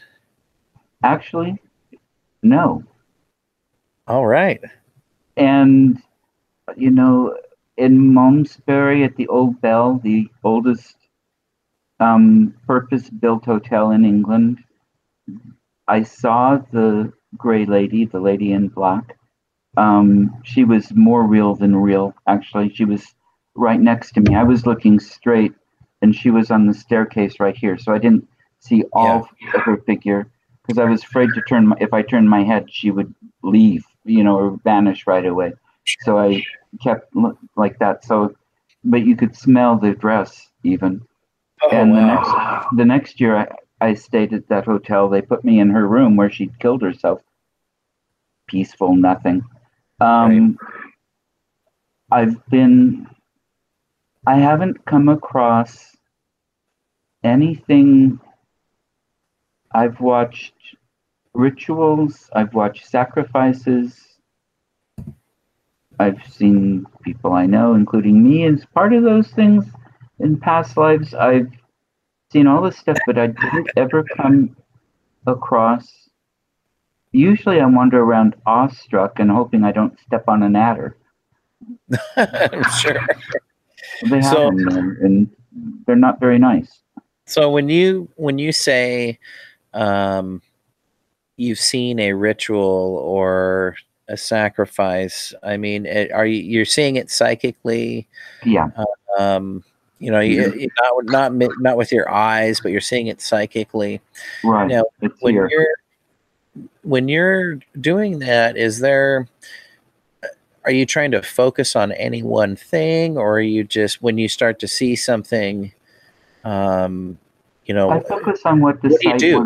Actually, no. All right. And, you know, in Malmesbury at the Old Bell, the oldest purpose-built hotel in England, I saw the gray lady, the lady in black. She was more real than real, actually. She was right next to me. I was looking straight and she was on the staircase right here. So I didn't see all of her figure because I was afraid to turn. If I turned my head, she would leave, you know, or vanish right away. So I kept like that. So, but you could smell the dress even. Oh, and the next year, I stayed at that hotel. They put me in her room where she'd killed herself. Peaceful, nothing. Right. I haven't come across anything. I've watched rituals. I've watched sacrifices. I've seen people I know, including me, as part of those things in past lives. I've seen all this stuff, but I didn't ever come across. Usually I wander around awestruck and hoping I don't step on an adder. I'm sure. They haven't, and they're not very nice. So when you say you've seen a ritual or a sacrifice, I mean, you're seeing it psychically? Yeah. You know, not with your eyes, but you're seeing it psychically. Right. Now, when you're doing that, are you trying to focus on any one thing, or are you just, when you start to see something, you know, I focus on what do you do?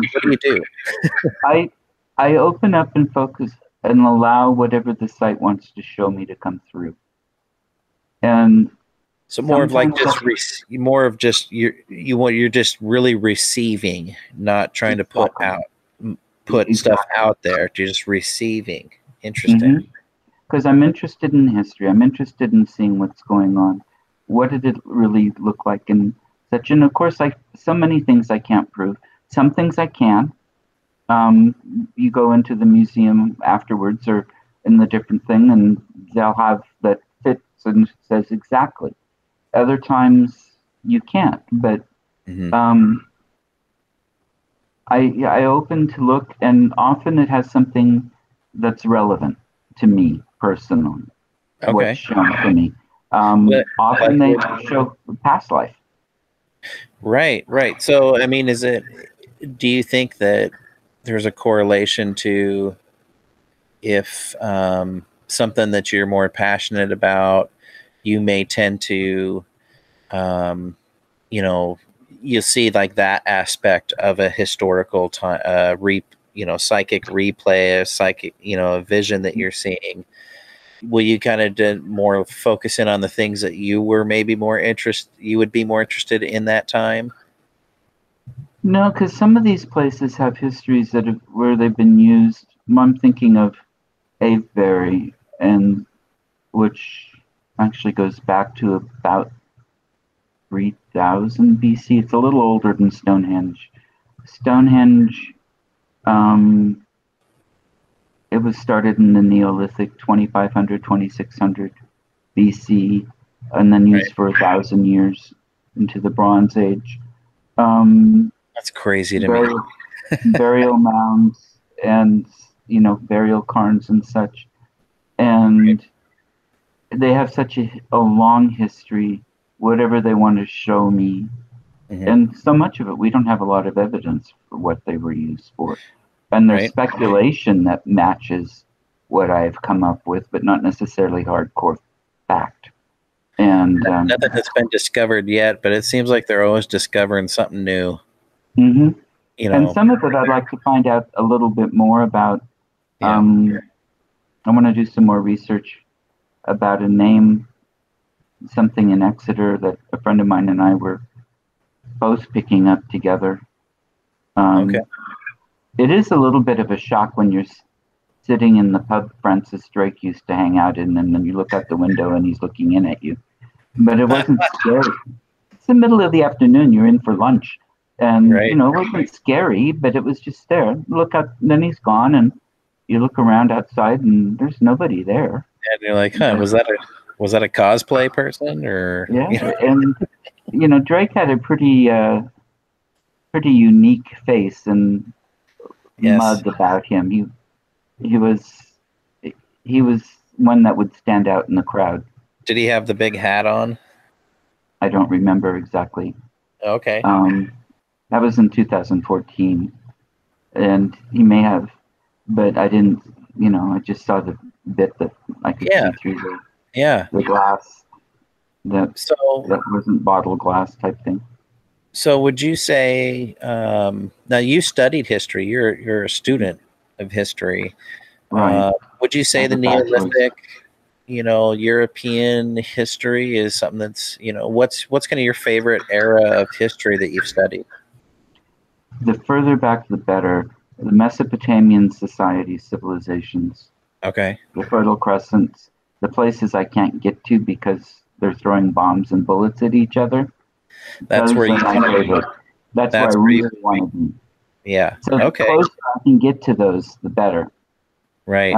I open up and focus and allow whatever the site wants to show me to come through. And so more of like just you're just really receiving, not trying to put stuff out there. You're just receiving. Interesting. Mm-hmm. Because I'm interested in history. I'm interested in seeing what's going on. What did it really look like and such? And of course, so many things I can't prove. Some things I can. You go into the museum afterwards or in the different thing, and they'll have that fits and says exactly. Other times you can't. But I open to look, and often it has something that's relevant to me personally. Okay. What's shown to me. Often they show past life. Right. So, I mean, do you think that there's a correlation to if something that you're more passionate about, you may tend to, you know, you'll see like that aspect of a historical time, psychic replay, a vision that you're seeing. Will you kind of more focus in on the things that you were maybe you would be more interested in that time? No, because some of these places have histories where they've been used. I'm thinking of Avebury, and which actually goes back to about 3000 BC. It's a little older than Stonehenge. Stonehenge, it was started in the Neolithic, 2500, 2600 BC, and then used for 1,000 years into the Bronze Age. That's crazy to me. Burial mounds and, you know, burial cairns and such. And they have such a long history, whatever they want to show me. Mm-hmm. And so much of it, we don't have a lot of evidence for what they were used for. And there's speculation that matches what I've come up with, but not necessarily hardcore fact. And nothing that's been discovered yet, but it seems like they're always discovering something new. Mm-hmm. You know, and some of it I'd like to find out a little bit more about. I want to do some more research about a name, something in Exeter that a friend of mine and I were both picking up together. It is a little bit of a shock when you're sitting in the pub Francis Drake used to hang out in, and then you look out the window and he's looking in at you. But it wasn't scary. It's the middle of the afternoon. You're in for lunch. And, you know, it wasn't scary, but it was just there. Look out, then he's gone, and you look around outside, and there's nobody there. And you're like, huh, was that a cosplay person? Or yeah, you know? And, you know, Drake had a pretty unique face, and mud about him. He was one that would stand out in the crowd. Did he have the big hat on? I don't remember exactly. Okay. That was in 2014, and he may have, but I didn't. You know, I just saw the bit that I could see through the glass. That wasn't bottle glass type thing. So would you say, now you studied history, you're a student of history. Right. Would you say the Neolithic, European history is something that's, what's kind of your favorite era of history that you've studied? The further back, the better. The Mesopotamian societies, civilizations. Okay. The Fertile Crescents, the places I can't get to because they're throwing bombs and bullets at each other. That's where you want to That's where I really want to be. Yeah. So okay. The closer I can get to those, the better. Right.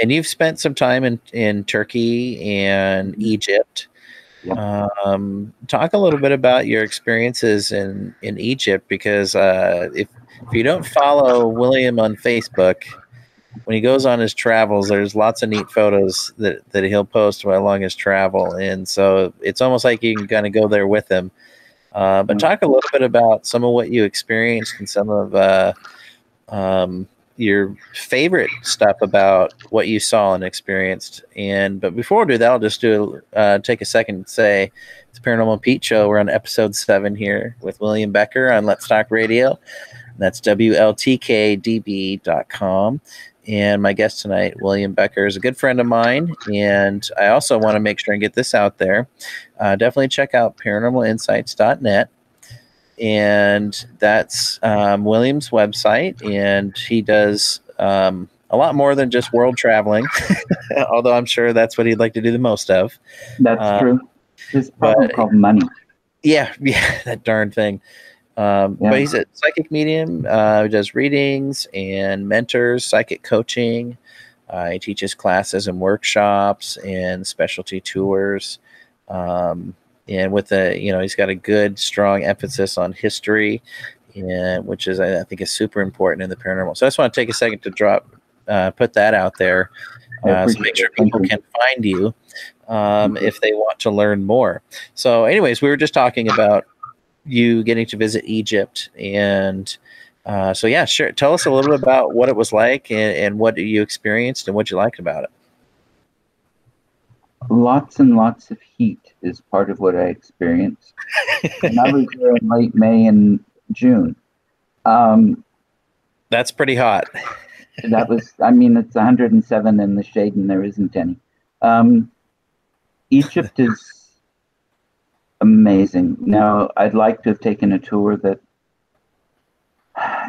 And you've spent some time in Turkey and Egypt. Yep. Talk a little bit about your experiences in Egypt, because if you don't follow William on Facebook, when he goes on his travels, there's lots of neat photos that he'll post while along his travel. And so it's almost like you can kind of go there with him. But talk a little bit about some of what you experienced and some of your favorite stuff about what you saw and experienced. But before we do that, I'll just take a second and say it's a Paranormal Pete Show. We're on episode 7 here with William Becker on Let's Talk Radio. That's wltkdb.com. And my guest tonight, William Becker, is a good friend of mine. And I also want to make sure and get this out there. Definitely check out ParanormalInsights.net. And that's William's website. And he does a lot more than just world traveling, although I'm sure that's what he'd like to do the most of. That's true. His problem called money. Yeah, that darn thing. But he's a psychic medium who does readings and mentors, psychic coaching. He teaches classes and workshops and specialty tours. And with he's got a good, strong emphasis on history, which is, I think, is super important in the paranormal. So I just want to take a second to put that out there. So make sure people can find you if they want to learn more. So anyways, we were just talking about you getting to visit Egypt, and sure, tell us a little bit about what it was like and what you experienced and what you liked about it. Lots and lots of heat is part of what I experienced. And I was there in late May and June. That's pretty hot. It's 107 in the shade and there isn't any. Egypt is amazing. Now, I'd like to have taken a tour that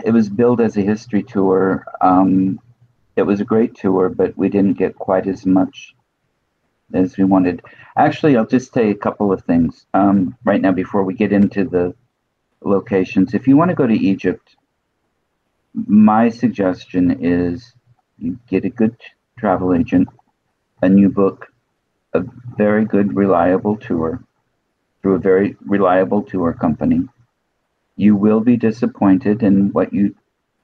it was billed as a history tour. It was a great tour, but we didn't get quite as much as we wanted. Actually, I'll just tell you a couple of things right now before we get into the locations. If you want to go to Egypt, my suggestion is you get a good travel agent, and you book a very good, reliable tour through a very reliable tour company. You will be disappointed in what you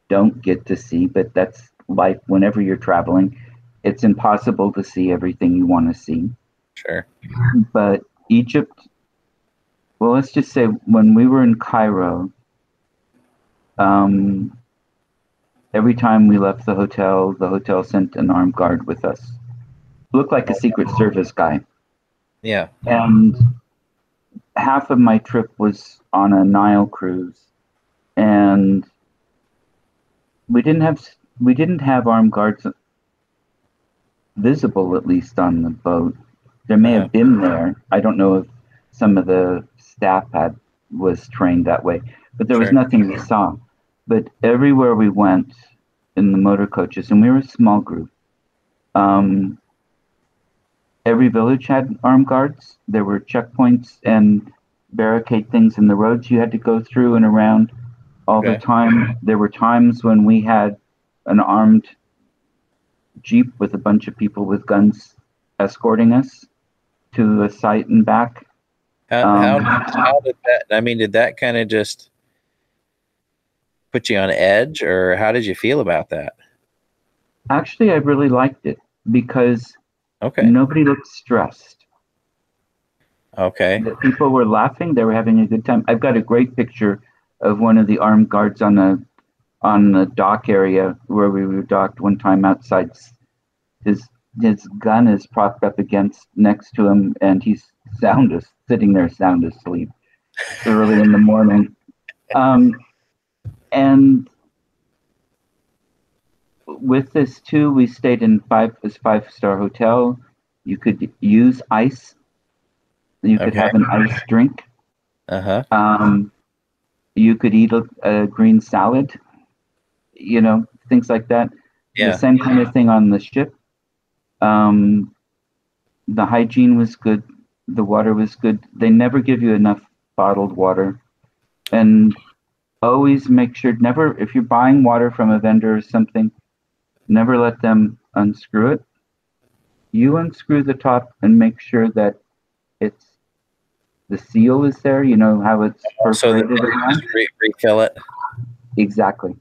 don't get to see, but that's life. Whenever you're traveling, it's impossible to see everything you want to see. Sure. But Egypt, well, let's just say when we were in Cairo, every time we left the hotel sent an armed guard with us. Looked like a Secret Service guy. Yeah. And half of my trip was on a Nile cruise, and we didn't have armed guards visible, at least on the boat. There may have been there. I don't know if some of the staff was trained that way, but there was nothing we saw. But everywhere we went in the motor coaches, and we were a small group, every village had armed guards. There were checkpoints and barricade things in the roads you had to go through and around all the time. There were times when we had an armed jeep with a bunch of people with guns escorting us to the site and back. How did that? I mean, did that kind of just put you on edge, or how did you feel about that? Actually, I really liked it because nobody looked stressed. Okay. The people were laughing. They were having a good time. I've got a great picture of one of the armed guards on the dock area where we were docked one time outside. His gun is propped up against next to him, and he's sitting there sound asleep early in the morning. And with this too, we stayed in this 5-star hotel. You could use ice. You could have an ice drink. Uh-huh. You could eat a green salad. You know, things like that. Yeah. The same kind of thing on the ship. The hygiene was good. The water was good. They never give you enough bottled water. And always make sure, never, if you're buying water from a vendor or something, never let them unscrew it. You unscrew the top and make sure that it's, the seal is there, you know, how it's perforated. So just refill it. Exactly.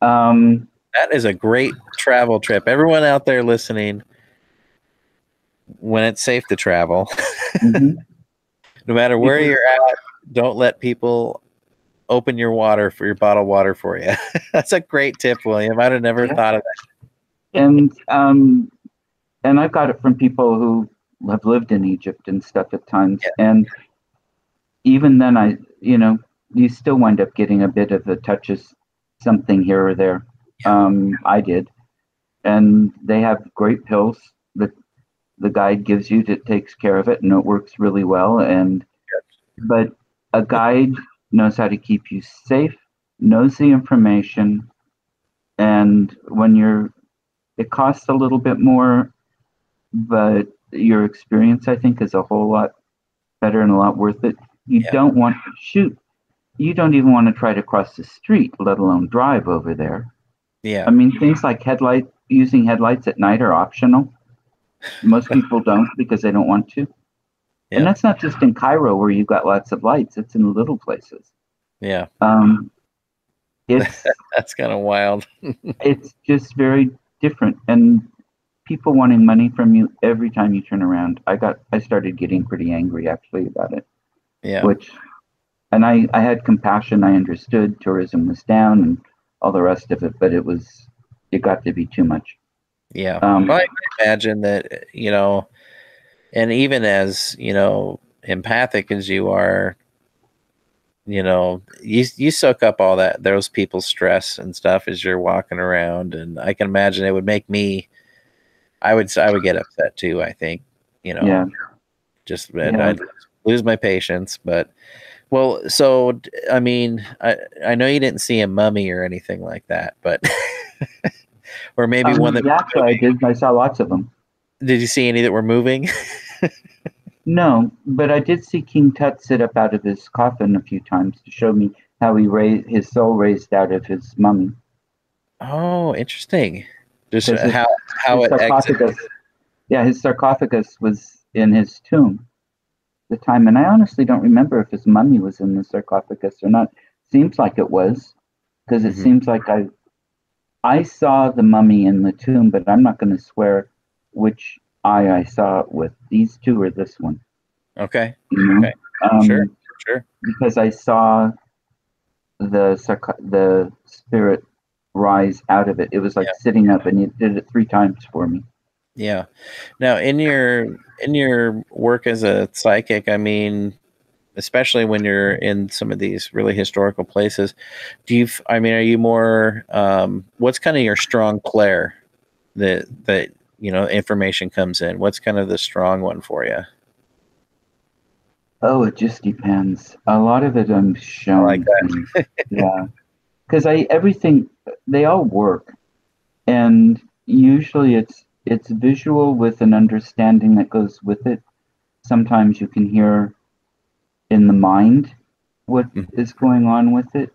That is a great travel trip. Everyone out there listening, when it's safe to travel, mm-hmm. no matter where you're at, don't let people open your water for your bottled water for you. That's a great tip, William. I'd have never thought of that. And I've got it from people who have lived in Egypt and stuff at times. Yeah. And even then, you still wind up getting a bit of a touches something here or there. I did. And they have great pills that the guide gives you that takes care of it, and it works really well. But a guide knows how to keep you safe, knows the information, and it costs a little bit more, but your experience, I think, is a whole lot better and a lot worth it. You don't even want to try to cross the street, let alone drive over there. Yeah. I mean, things like using headlights at night are optional. Most people don't because they don't want to. Yeah. And that's not just in Cairo where you've got lots of lights. It's in little places. Yeah. That's kind of wild. It's just very different. And people wanting money from you every time you turn around. I started getting pretty angry, actually, about it. Yeah. And I had compassion. I understood tourism was down and all the rest of it, but it got to be too much. Yeah. I can imagine that, and even as, empathic as you are, you soak up all that, those people's stress and stuff as you're walking around. And I can imagine it would make me, I would get upset too, I think, I'd lose my patience, but. Well, so, I mean, I know you didn't see a mummy or anything like that, but, or maybe one that... Actually, I did. I saw lots of them. Did you see any that were moving? No, but I did see King Tut sit up out of his coffin a few times to show me how his soul raised out of his mummy. Oh, interesting. Just how it exited. Yeah, his sarcophagus was in his tomb. The time, and I honestly don't remember if his mummy was in the sarcophagus or not. Seems like it was, because it seems like I saw the mummy in the tomb, but I'm not going to swear which I saw it with, these two or this one. Okay. Okay. Sure. Because I saw the spirit rise out of it. It was like sitting up, and it did it 3 times for me. Yeah. Now, in your work as a psychic, I mean, especially when you're in some of these really historical places, are you more, what's kind of your strong player that information comes in? What's kind of the strong one for you? Oh, it just depends. A lot of it I'm showing. I like that. Yeah. Because they all work. And usually it's visual with an understanding that goes with it. Sometimes you can hear in the mind what is going on with it.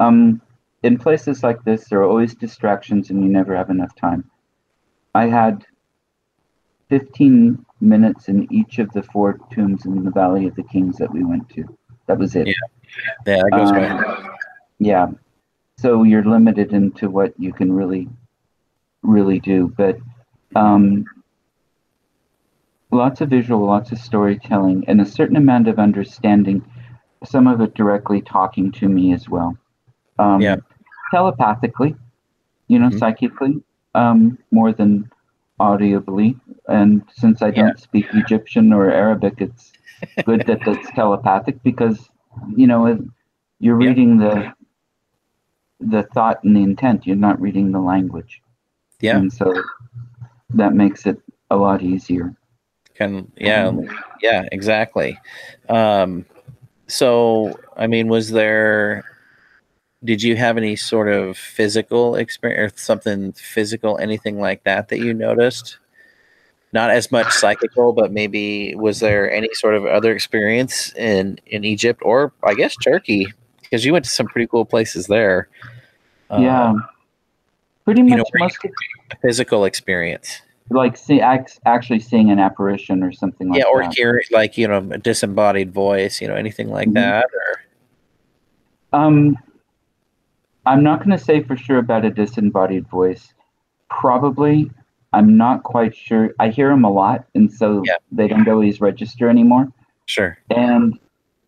In places like this, there are always distractions and you never have enough time. I had 15 minutes in each of the 4 tombs in the Valley of the Kings that we went to. That was it. Yeah, that goes right. Yeah. So you're limited into what you can really, really do. But Lots of visual, lots of storytelling, and a certain amount of understanding, some of it directly talking to me as well. Telepathically, psychically, more than audibly. And since I don't speak Egyptian or Arabic, it's good that that's telepathic because, you're reading the thought and the intent. You're not reading the language. Yeah. And so that makes it a lot easier. Exactly. Was there, did you have any sort of physical experience or something physical, anything like that that you noticed? Not as much psychical, but maybe was there any sort of other experience in Egypt or I guess Turkey? Because you went to some pretty cool places there. Pretty much most physical experience. Like actually seeing an apparition or something like that. Yeah, or hear like, a disembodied voice, anything like that? Or I'm not going to say for sure about a disembodied voice. Probably, I'm not quite sure. I hear them a lot, and so they don't always register anymore. Sure. And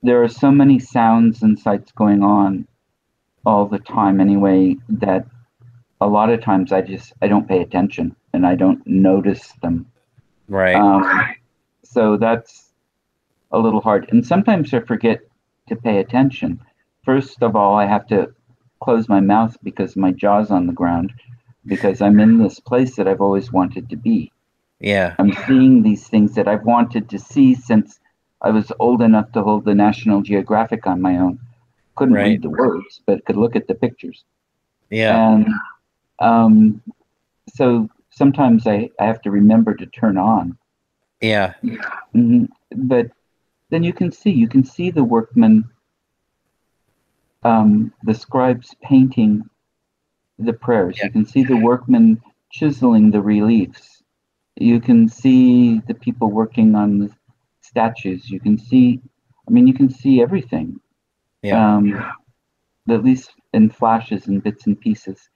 there are so many sounds and sights going on all the time anyway that a lot of times I don't pay attention. And I don't notice them. Right. So that's a little hard. And sometimes I forget to pay attention. First of all, I have to close my mouth because my jaw's on the ground because I'm in this place that I've always wanted to be. Yeah. I'm seeing these things that I've wanted to see since I was old enough to hold the National Geographic on my own. Couldn't read the words, but could look at the pictures. Yeah. And so sometimes I have to remember to turn on. Yeah. Mm-hmm. But then you can see the workmen, the scribes painting the prayers. Yeah. You can see the workmen chiseling the reliefs. You can see the people working on the statues. You can see everything. Yeah. At least in flashes and bits and pieces.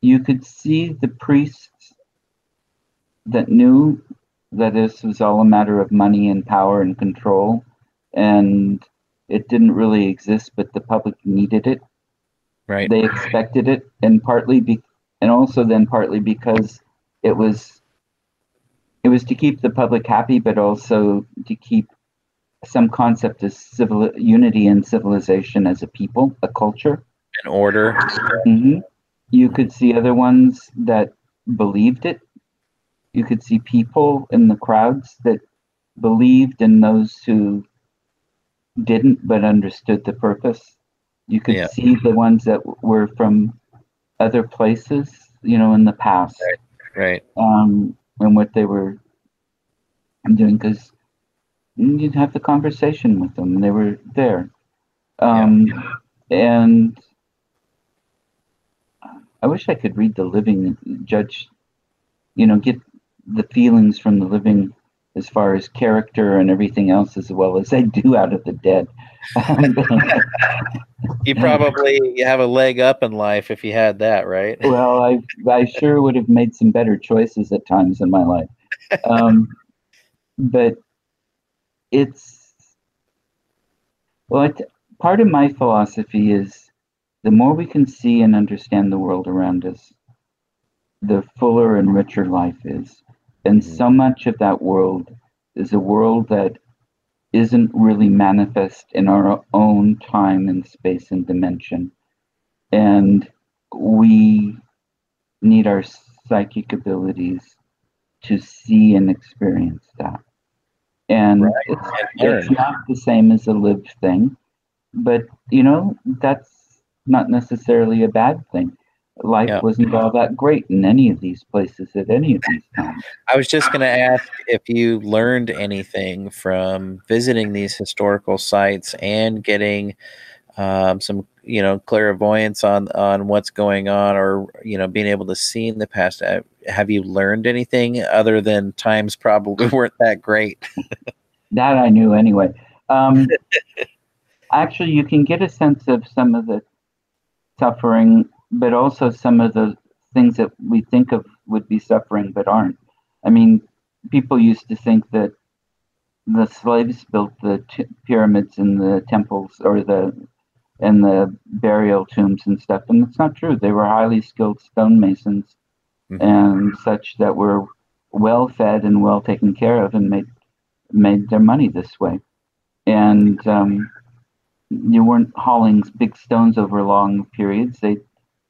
You could see the priests that knew that this was all a matter of money and power and control, and it didn't really exist, but the public needed it. Right. They expected it, and partly because it was to keep the public happy, but also to keep some concept of civil unity and civilization as a people, a culture, an order. Mm-hmm. You could see other ones that believed it. You could see people in the crowds that believed and those who didn't but understood the purpose. You could see the ones that were from other places, in the past. Right. And what they were doing, because you'd have the conversation with them. They were there. And I wish I could read the living and judge, get the feelings from the living as far as character and everything else as well as I do out of the dead. You probably have a leg up in life if you had that, right? Well, I sure would have made some better choices at times in my life. But part of my philosophy is, the more we can see and understand the world around us, the fuller and richer life is. And so much of that world is a world that isn't really manifest in our own time and space and dimension. And we need our psychic abilities to see and experience that. And it's not the same as a lived thing, but, that's not necessarily a bad thing. Life wasn't all that great in any of these places at any of these times. I was just going to ask if you learned anything from visiting these historical sites and getting some, clairvoyance on what's going on or, being able to see in the past. Have you learned anything other than times probably weren't that great? That I knew anyway. Actually, you can get a sense of some of the suffering, but also some of the things that we think of would be suffering but aren't. people used to think that the slaves built the pyramids and the temples or the burial tombs and stuff, and it's not true. They were highly skilled stonemasons and such that were well fed and well taken care of and made their money this way. And you weren't hauling big stones over long periods. They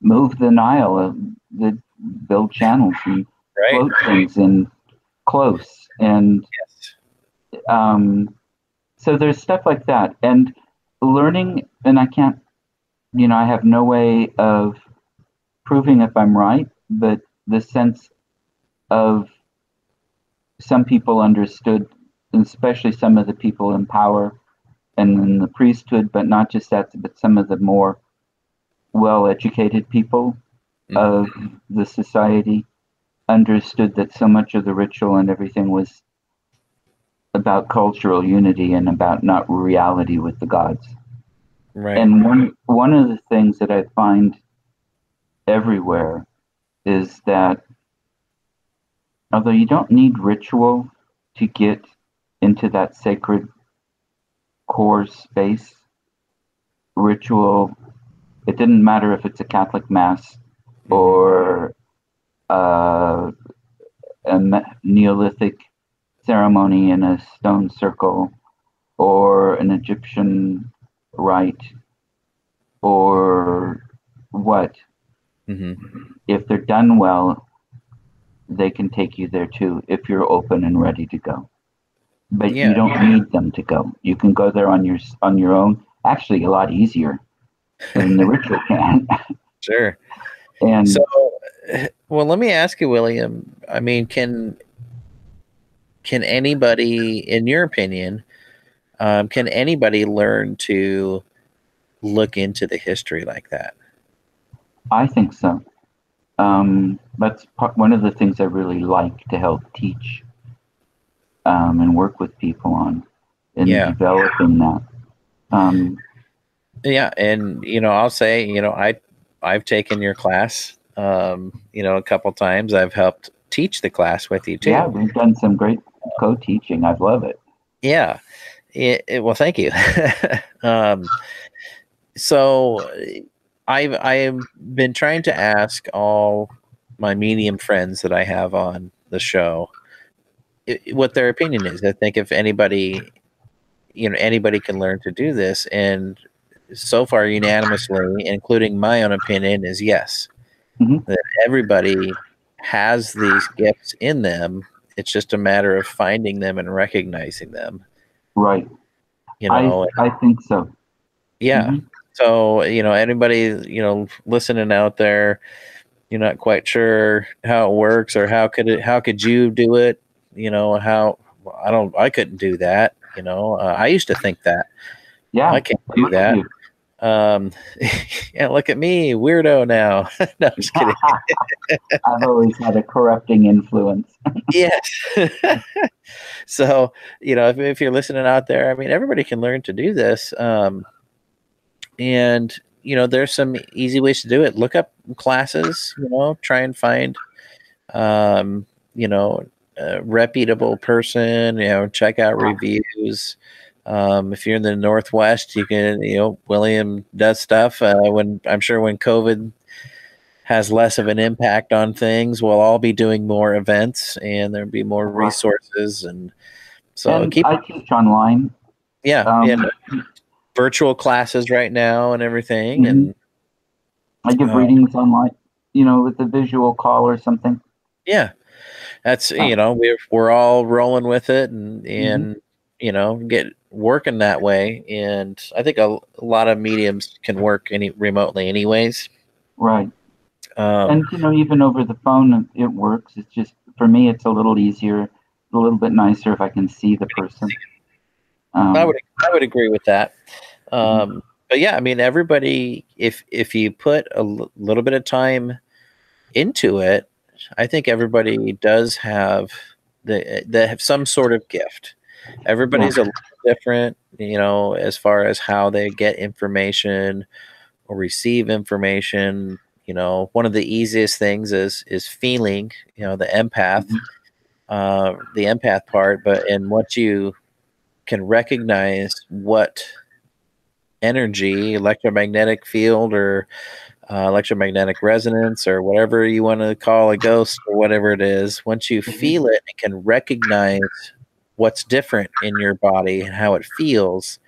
moved the Nile, they build channels and float things in close. And so there's stuff like that. And learning, and I can't, I have no way of proving if I'm right, but the sense of some people understood, especially some of the people in power and in the priesthood, but not just that, but some of the more well-educated people of the society understood that so much of the ritual and everything was about cultural unity and about not reality with the gods. Right. And one of the things that I find everywhere is that although you don't need ritual to get into that sacred core space, ritual, it didn't matter if it's a Catholic mass or a Neolithic ceremony in a stone circle or an Egyptian rite or what. If they're done well, they can take you there too if you're open and ready to go. But you don't need them to go. You can go there on your own. Actually, a lot easier than the ritual can. Sure. And so, well, let me ask you, William. I mean, can anybody, in your opinion, can anybody learn to look into the history like that? I think so. That's one of the things I really like to help teach and work with people on in developing that. And, I'll say, I've taken your class, a couple times. I've helped teach the class with you, too. Yeah, we've done some great co-teaching. I love it. Yeah. Well, thank you. So I've been trying to ask all my medium friends that I have on the show what their opinion is. I think if anybody can learn to do this, and so far unanimously, including my own opinion, is yes. That everybody has these gifts in them. It's just a matter of finding them and recognizing them. Right. I think so. Yeah. So, anybody, listening out there, you're not quite sure how it works or how could you do it? I couldn't do that. I used to think that. Yeah. I can't do that. Yeah, look at me, weirdo now. No, I'm just kidding. I've always had a corrupting influence. Yes. So, if you're listening out there, I mean, everybody can learn to do this. And, there's some easy ways to do it. Look up classes, try and find, a reputable person, check out reviews. If you're in the Northwest, you can, William does stuff. I'm sure when COVID has less of an impact on things, we'll all be doing more events and there'll be more resources. And so I teach online. Yeah. Virtual classes right now and everything. And I give readings online, with the visual call or something. Yeah. That's, we're all rolling with it and get working that way. And I think a lot of mediums can work remotely anyways. Right. And, even over the phone, it works. It's just, for me, it's a little easier, a little bit nicer if I can see the person. I would agree with that. But yeah, I mean, everybody, if you put a little bit of time into it, I think everybody does have some sort of gift. Everybody's a little different, as far as how they get information or receive information. One of the easiest things is feeling, the empath. the empath part, but in what you can recognize what energy, electromagnetic field or electromagnetic resonance or whatever you want to call a ghost or whatever it is, once you feel it and can recognize what's different in your body and how it feels,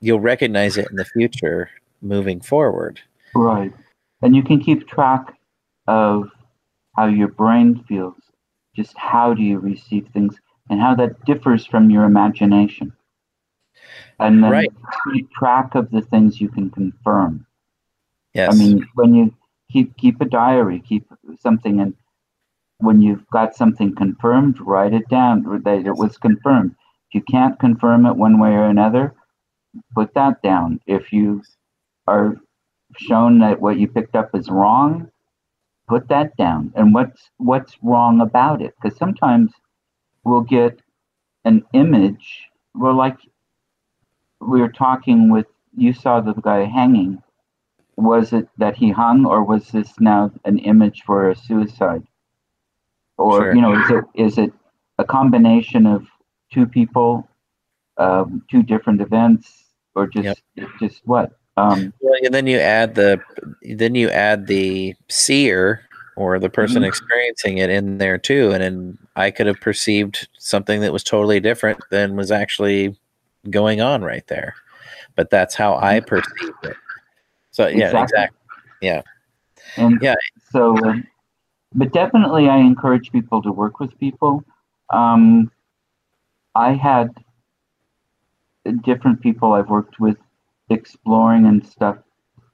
you'll recognize it in the future moving forward. Right. And you can keep track of how your brain feels, just how do you receive things and how that differs from your imagination. And then keep track of the things you can confirm. Yes. I mean, when you keep a diary, keep something, and when you've got something confirmed, write it down that it was confirmed. If you can't confirm it one way or another, put that down. If you are shown that what you picked up is wrong, put that down. And what's wrong about it? Because sometimes we'll get an image. We're like, we were talking with, you saw the guy hanging. Was it that he hung, or was this now an image for a suicide? Or, sure. You know, is it a combination of two people, two different events, or just what? Well, and then you add the seer or the person experiencing it in there too. And then I could have perceived something that was totally different than was actually going on right there. But that's how I perceived it. So yeah, exactly. Yeah. And yeah. So, but definitely I encourage people to work with people. I had different people I've worked with exploring and stuff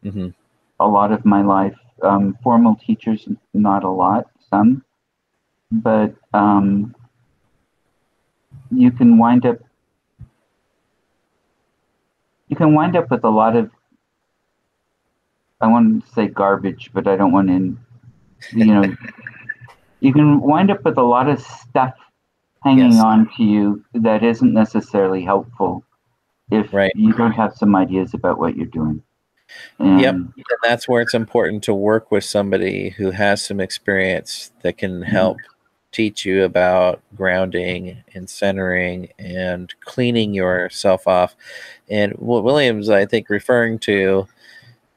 a lot of my life. Formal teachers, not a lot, some. But you can wind up with a lot of, I want to say garbage, but I don't want to, you know, you can wind up with a lot of stuff hanging on to you that isn't necessarily helpful if you don't have some ideas about what you're doing. And that's where it's important to work with somebody who has some experience that can help teach you about grounding and centering and cleaning yourself off. And what William's, I think, referring to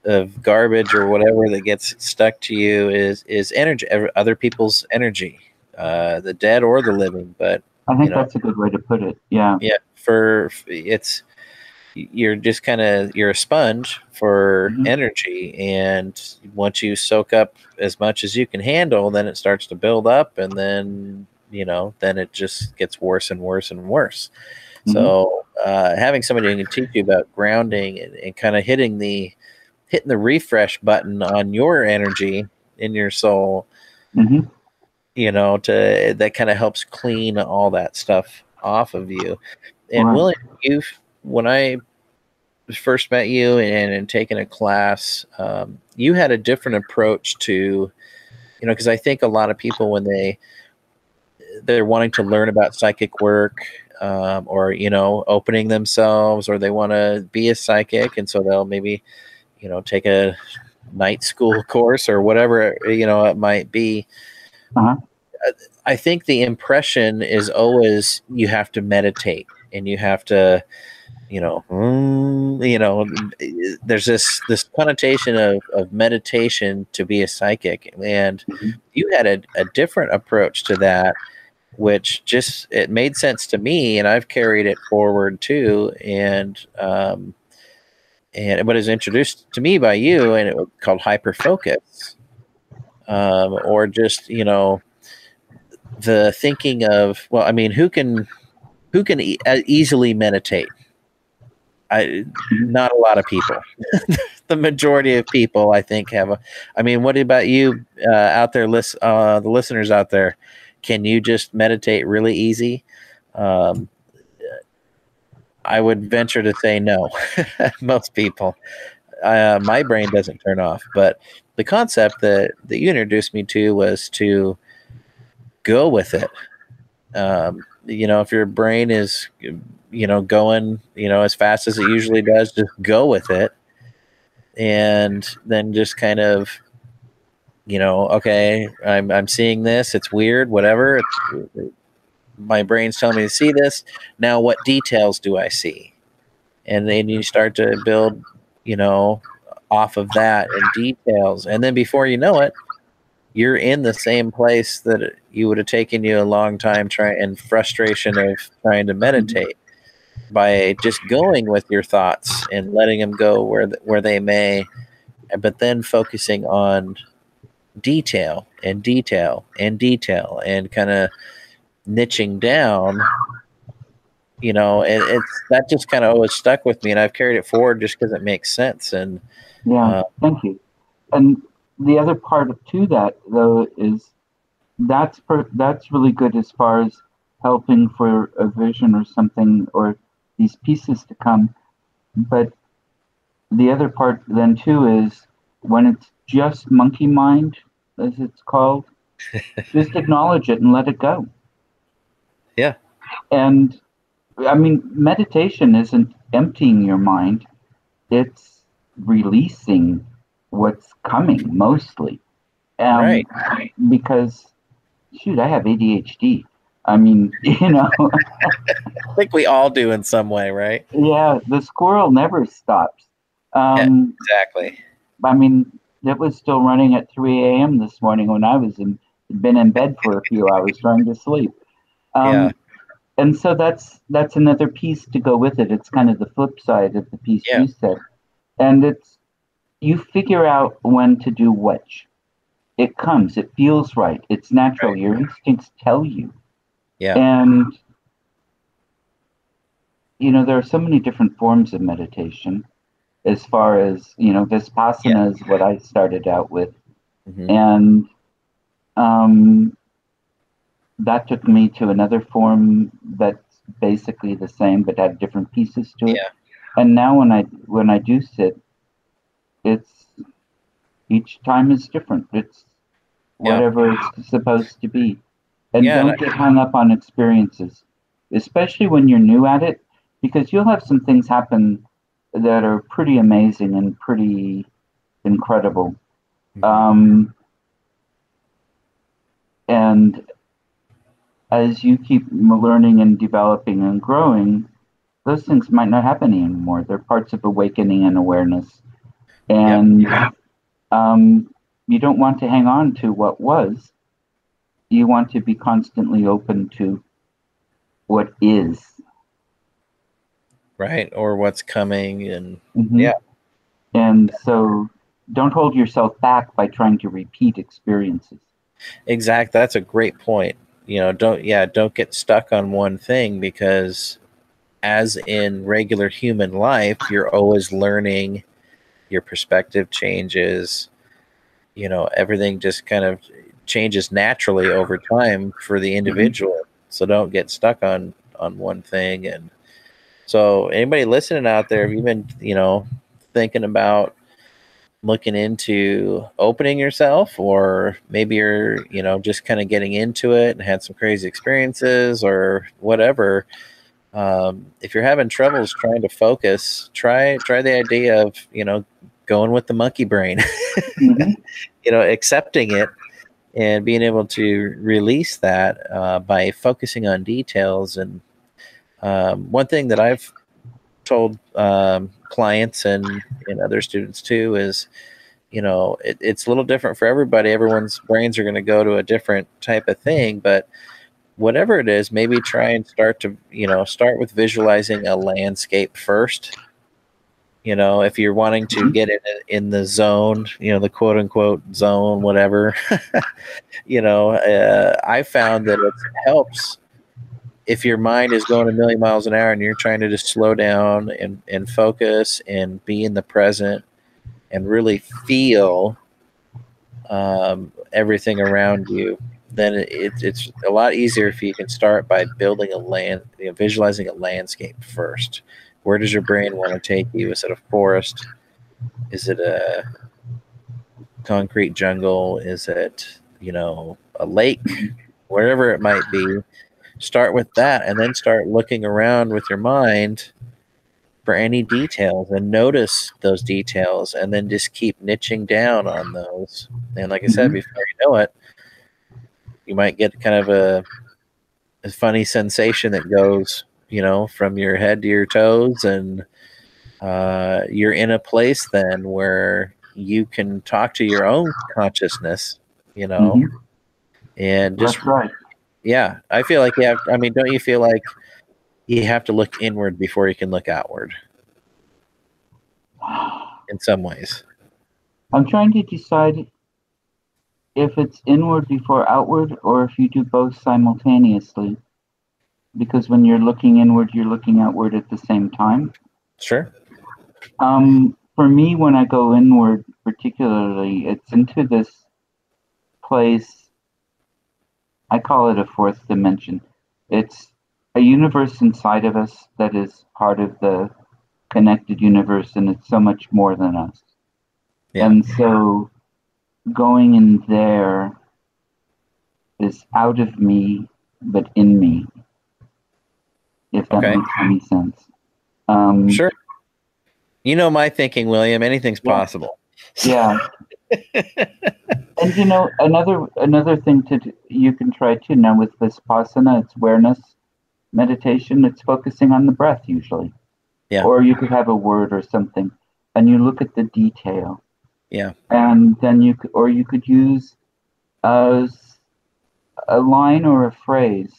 of garbage or whatever that gets stuck to you is energy, other people's energy, the dead or the living. But I think that's a good way to put it. Yeah. Yeah. You're just kind of, you're a sponge for energy. And once you soak up as much as you can handle, then it starts to build up. And then, then it just gets worse and worse and worse. Mm-hmm. So having somebody who can teach you about grounding and kind of hitting the refresh button on your energy in your soul, that kind of helps clean all that stuff off of you. And William, when I first met you and taken a class, you had a different approach to, because I think a lot of people when they're wanting to learn about psychic work, or, opening themselves, or they want to be a psychic. And so they'll maybe, take a night school course or whatever, it might be. Uh-huh. I think the impression is always you have to meditate and you have to, there's this connotation of meditation to be a psychic. And you had a different approach to that, which just, it made sense to me, and I've carried it forward too. And what is introduced to me by you, and it was called hyperfocus, or just the thinking of, well, I mean, who can easily meditate? Not a lot of people. The majority of people, I think, have a. I mean, what about you out there? The listeners out there, can you just meditate really easy? I would venture to say no. Most people, my brain doesn't turn off. But the concept that you introduced me to was to go with it. If your brain is, going, as fast as it usually does, just go with it, and then just kind of you know, okay, I'm seeing this. It's weird, whatever. My brain's telling me to see this. Now what details do I see? And then you start to build, you know, off of that and details. And then before you know it, you're in the same place that you would have taken you a long time trying, and frustration of trying to meditate, by just going with your thoughts and letting them go where they may, but then focusing on detail and detail and detail and kind of niching down, you know, and it's that just kind of always stuck with me, and I've carried it forward just because it makes sense. And yeah, thank you. And the other part to that, though, is that's really good as far as helping for a vision or something, or these pieces to come. But the other part then too is when it's just monkey mind, as it's called, just acknowledge it and let it go. Yeah. And I mean, meditation isn't emptying your mind. It's releasing what's coming, mostly. Right. Because, shoot, I have ADHD. I mean, you know. I think we all do in some way, right? Yeah, the squirrel never stops. Yeah, exactly. I mean, it was still running at 3 a.m. this morning when I was been in bed for a few hours trying to sleep. Yeah. And so that's another piece to go with it. It's kind of the flip side of the piece you said. And it's, you figure out when to do which. It comes. It feels right. It's natural. Right. Your instincts tell you. Yeah. And, you know, there are so many different forms of meditation as far as, you know, Vipassana is what I started out with. Mm-hmm. And that took me to another form that's basically the same but had different pieces to it. Yeah. And now when I do sit, it's each time is different. It's whatever it's supposed to be. And don't get hung up on experiences, especially when you're new at it, because you'll have some things happen that are pretty amazing and pretty incredible. Mm-hmm. And as you keep learning and developing and growing, those things might not happen anymore. They're parts of awakening and awareness. And you don't want to hang on to what was. You want to be constantly open to what is. Right, or what's coming. And and so don't hold yourself back by trying to repeat experiences. Exactly. That's a great point. You know, don't get stuck on one thing, because as in regular human life, you're always learning, your perspective changes, you know, everything just kind of changes naturally over time for the individual. So don't get stuck on one thing. And so anybody listening out there, if you've been, you know, thinking about looking into opening yourself, or maybe you're, you know, just kind of getting into it and had some crazy experiences or whatever, if you're having troubles trying to focus, try the idea of, you know, going with the monkey brain, you know, accepting it and being able to release that by focusing on details. And one thing that I've told clients and other students too is, you know, it's a little different for everybody. Everyone's brains are going to go to a different type of thing, but whatever it is, maybe try and start to, you know, start with visualizing a landscape first. You know, if you're wanting to get in the zone, you know, the quote unquote zone, whatever, you know, I found that it helps if your mind is going a million miles an hour and you're trying to just slow down and focus and be in the present and really feel everything around you. Then it's a lot easier if you can start by building visualizing a landscape first. Where does your brain want to take you? Is it a forest? Is it a concrete jungle? Is it, you know, a lake? Wherever it might be, start with that and then start looking around with your mind for any details and notice those details and then just keep niching down on those. And like I said, before you know it, you might get kind of a funny sensation that goes, you know, from your head to your toes, and you're in a place then where you can talk to your own consciousness, you know, and just that's right. Yeah, I feel like you have. I mean, don't you feel like you have to look inward before you can look outward? In some ways, I'm trying to decide if it's inward before outward, or if you do both simultaneously. Because when you're looking inward, you're looking outward at the same time. Sure. For me, when I go inward, particularly, it's into this place. I call it a fourth dimension. It's a universe inside of us that is part of the connected universe, and it's so much more than us. Yeah. And so going in there is out of me, but in me. If that makes any sense. Sure. You know my thinking, William. Anything's possible. Yeah. And you know, another thing to do, you can try too now with Vipassana, it's awareness meditation. It's focusing on the breath usually. Yeah. Or you could have a word or something, and you look at the detail. Yeah. And then you could, or you could use a line or a phrase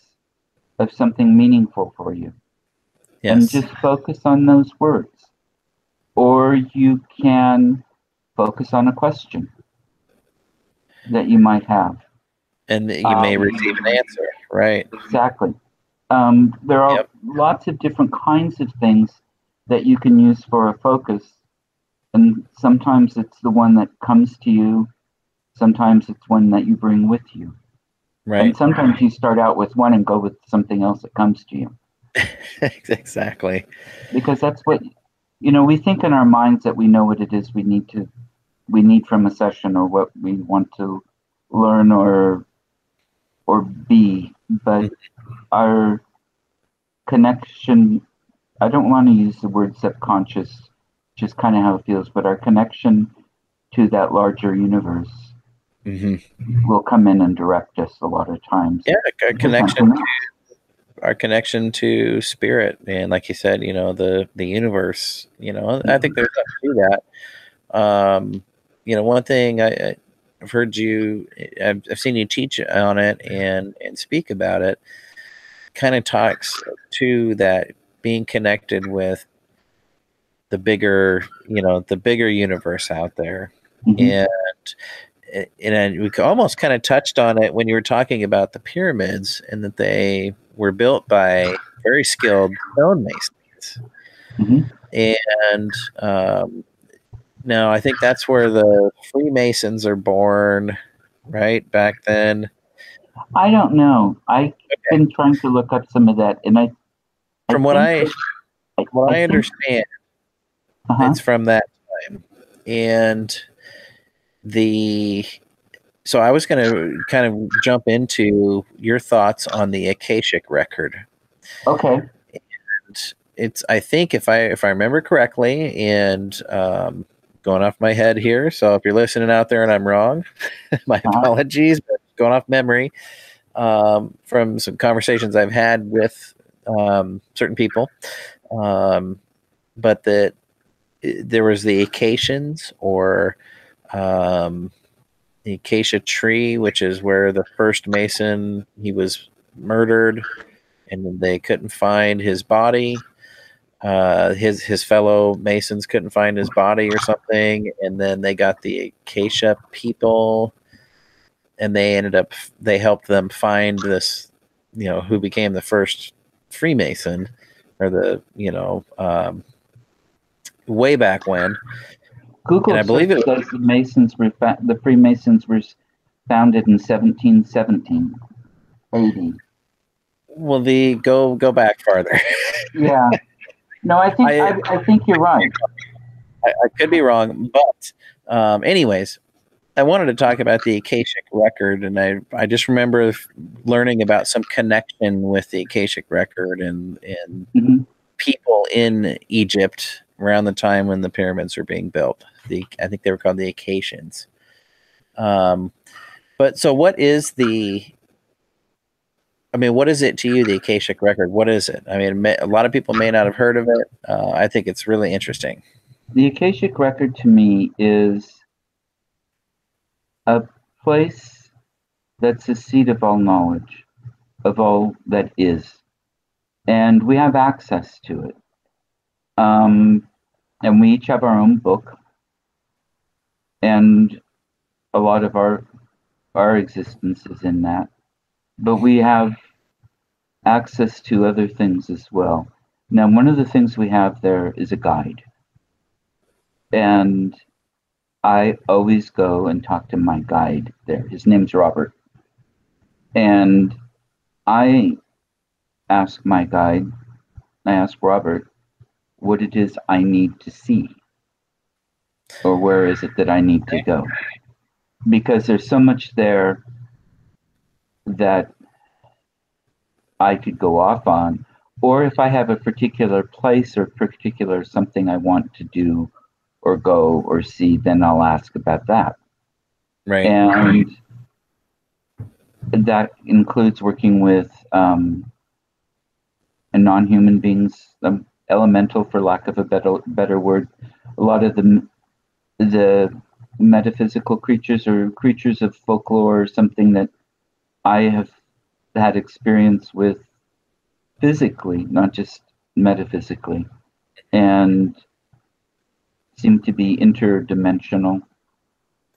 of something meaningful for you. Yes. And just focus on those words. Or you can focus on a question that you might have. And you may receive an answer, right? Exactly. There are lots of different kinds of things that you can use for a focus. And sometimes it's the one that comes to you. Sometimes it's one that you bring with you. Right. And sometimes you start out with one and go with something else that comes to you. Exactly. Because that's what, you know, we think in our minds that we know what it is we need from a session, or what we want to learn or be. But our connection, I don't want to use the word subconscious, just kind of how it feels, but our connection to that larger universe will come in and direct us a lot of times. Yeah, our connection to spirit, and like you said, you know, the universe. You know, I think there's something to that. You know, one thing I've heard you, I've seen you teach on it and speak about it. Kind of talks to that being connected with the bigger, you know, the bigger universe out there, And we almost kind of touched on it when you were talking about the pyramids, and that they were built by very skilled stonemasons. And now I think that's where the Freemasons are born, right? Back then. I don't know. I've been trying to look up some of that, and I understand, it's from that time, and. So I was going to kind of jump into your thoughts on the Akashic record. Okay. And it's, I think if I remember correctly, and going off my head here, so if you're listening out there and I'm wrong, my apologies, but going off memory from some conversations I've had with certain people, but that there was the Acacians, or the Acacia tree, which is where the first Mason, he was murdered and they couldn't find his body. His fellow Masons couldn't find his body or something. And then they got the Acacia people, and they helped them find this, you know, who became the first Freemason, or the, you know, way back when. Google says the Freemasons were founded in 1717, AD. Well, go back farther. Yeah. No, I think you're right. I could be wrong, but anyways, I wanted to talk about the Akashic record, and I just remember learning about some connection with the Akashic record and people in Egypt around the time when the pyramids were being built. I think they were called the Acacians. But so what is the, I mean, what is it to you, the Akashic Record? What is it? I mean, a lot of people may not have heard of it. I think it's really interesting. The Akashic Record to me is a place that's the seat of all knowledge, of all that is. And we have access to it. And we each have our own book. And a lot of our existence is in that. But we have access to other things as well. Now, one of the things we have there is a guide. And I always go and talk to my guide there. His name's Robert. And I ask my guide, I ask Robert, what it is I need to see. Or where is it that I need to go? Because there's so much there that I could go off on, or if I have a particular place or particular something I want to do or go or see, then I'll ask about that. Right. And that includes working with non-human beings, elemental, for lack of a better word. A lot of the metaphysical creatures or creatures of folklore or something that I have had experience with physically, not just metaphysically, and seem to be interdimensional.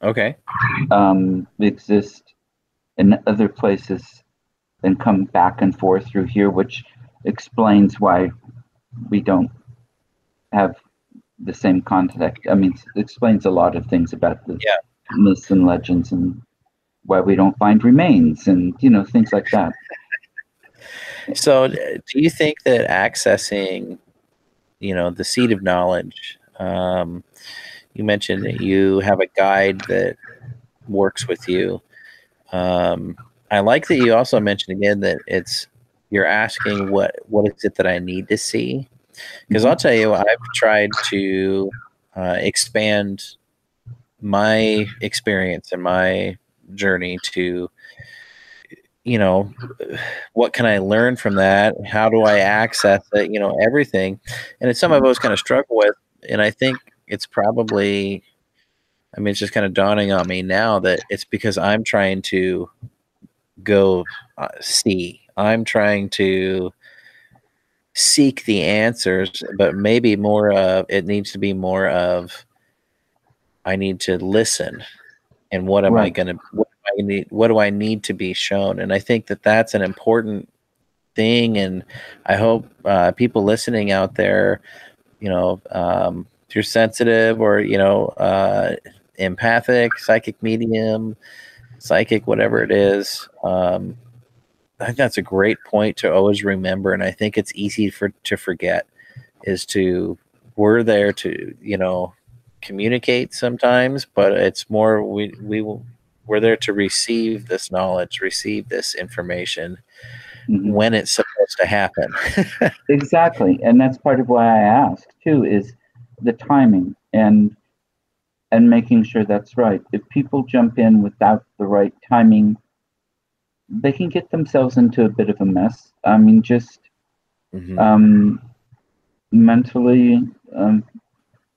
Okay. They exist in other places and come back and forth through here, which explains why we don't have the same contact. I mean, it explains a lot of things about the myths and legends and why we don't find remains and, you know, things like that. So do you think that accessing, you know, the seat of knowledge, you mentioned that you have a guide that works with you. I like that you also mentioned again that it's, you're asking what is it that I need to see? Because I'll tell you, I've tried to expand my experience and my journey to, you know, what can I learn from that? How do I access it? You know, everything. And it's something I've always kind of struggled with. And I think it's probably, I mean, it's just kind of dawning on me now that it's because I'm trying to go see. I'm trying to seek the answers, but maybe more of, it needs to be more of, I need to listen. And what am I going to, what do I need to be shown? And I think that that's an important thing. And I hope people listening out there, you know, if you're sensitive or, you know, empathic, psychic medium, psychic, whatever it is, I think that's a great point to always remember. And I think it's easy to forget is to, we're there to, you know, communicate sometimes, but it's more we're there to receive this knowledge, receive this information when it's supposed to happen. Exactly. And that's part of why I ask too, is the timing and making sure that's right. If people jump in without the right timing, they can get themselves into a bit of a mess. I mean, just mentally,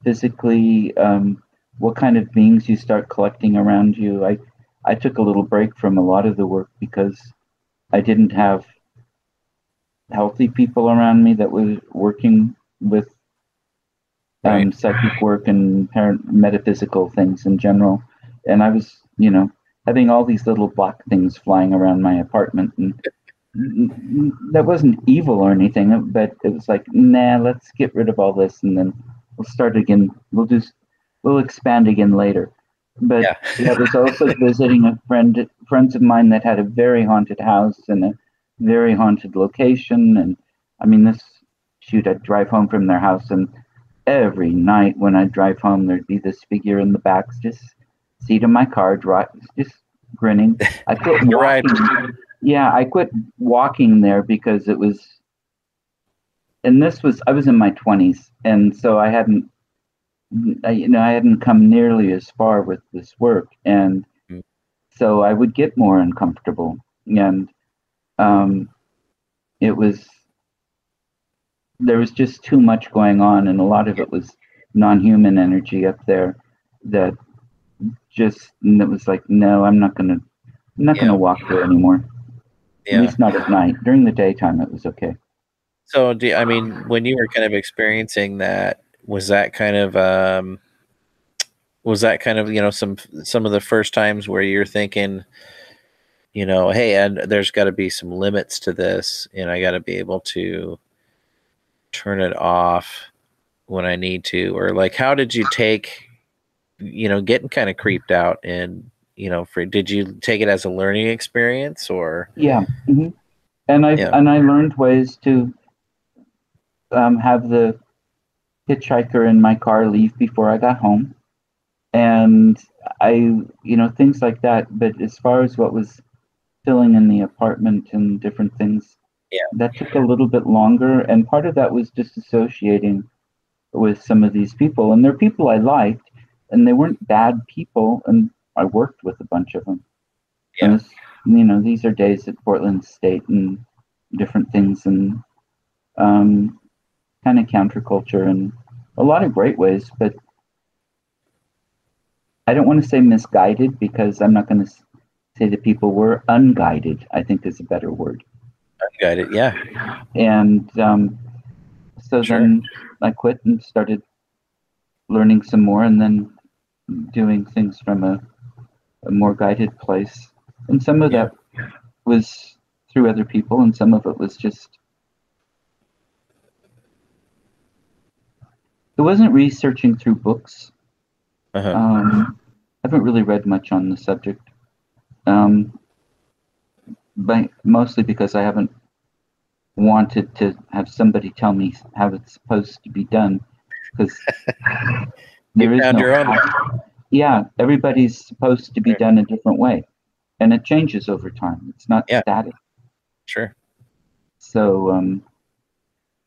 physically, what kind of beings you start collecting around you. I took a little break from a lot of the work because I didn't have healthy people around me that were working with psychic work and metaphysical things in general. And I was, you know, having all these little black things flying around my apartment. And that wasn't evil or anything, but it was like, nah, let's get rid of all this and then we'll start again. We'll expand again later. But I was also visiting a friends of mine that had a very haunted house and a very haunted location. And I mean, I'd drive home from their house, and every night when I'd drive home, there'd be this figure in the back, just seat of my car, just grinning. I quit walking. I quit walking there because it was and this was, I was in my 20s, and so I hadn't come nearly as far with this work, and so I would get more uncomfortable, and there was just too much going on, and a lot of it was non-human energy up there that was like, no, I'm not going to walk there anymore. Yeah. At least not at night. During the daytime, it was okay. So, when you were kind of experiencing that, was that kind of some of the first times where you're thinking, hey, and there's got to be some limits to this, and I got to be able to turn it off when I need to, or like, how did you take, getting kind of creeped out and, did you take it as a learning experience or? Yeah. Mm-hmm. And I learned ways to have the hitchhiker in my car leave before I got home. And I things like that. But as far as what was filling in the apartment and different things, that took a little bit longer. And part of that was disassociating with some of these people. And they're people I liked, and they weren't bad people. And I worked with a bunch of them. Yeah. And these are days at Portland State and different things, and kind of counterculture and a lot of great ways, but I don't want to say misguided, because I'm not going to say the people were unguided, I think is a better word. Unguided, yeah. And so sure. Then I quit and started learning some more, and then doing things from a more guided place. And some of that was through other people, and some of it was just, it wasn't researching through books. Uh-huh. I haven't really read much on the subject, but mostly because I haven't wanted to have somebody tell me how it's supposed to be done, because there is no. Yeah, everybody's supposed to be done a different way. And it changes over time. It's not static. Sure. So,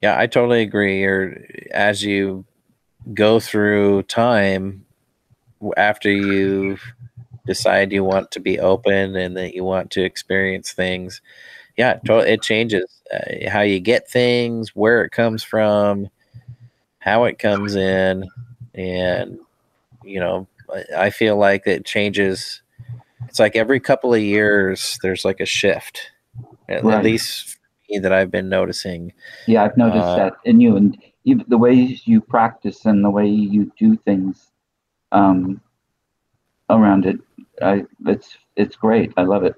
yeah, I totally agree. Or as you go through time, after you decide you want to be open and that you want to experience things, it changes how you get things, where it comes from, how it comes in, and I feel like it changes. It's like every couple of years, there's like a shift, at least for me, that I've been noticing. Yeah, I've noticed that in you, and the ways you practice and the way you do things around it. It's great. I love it.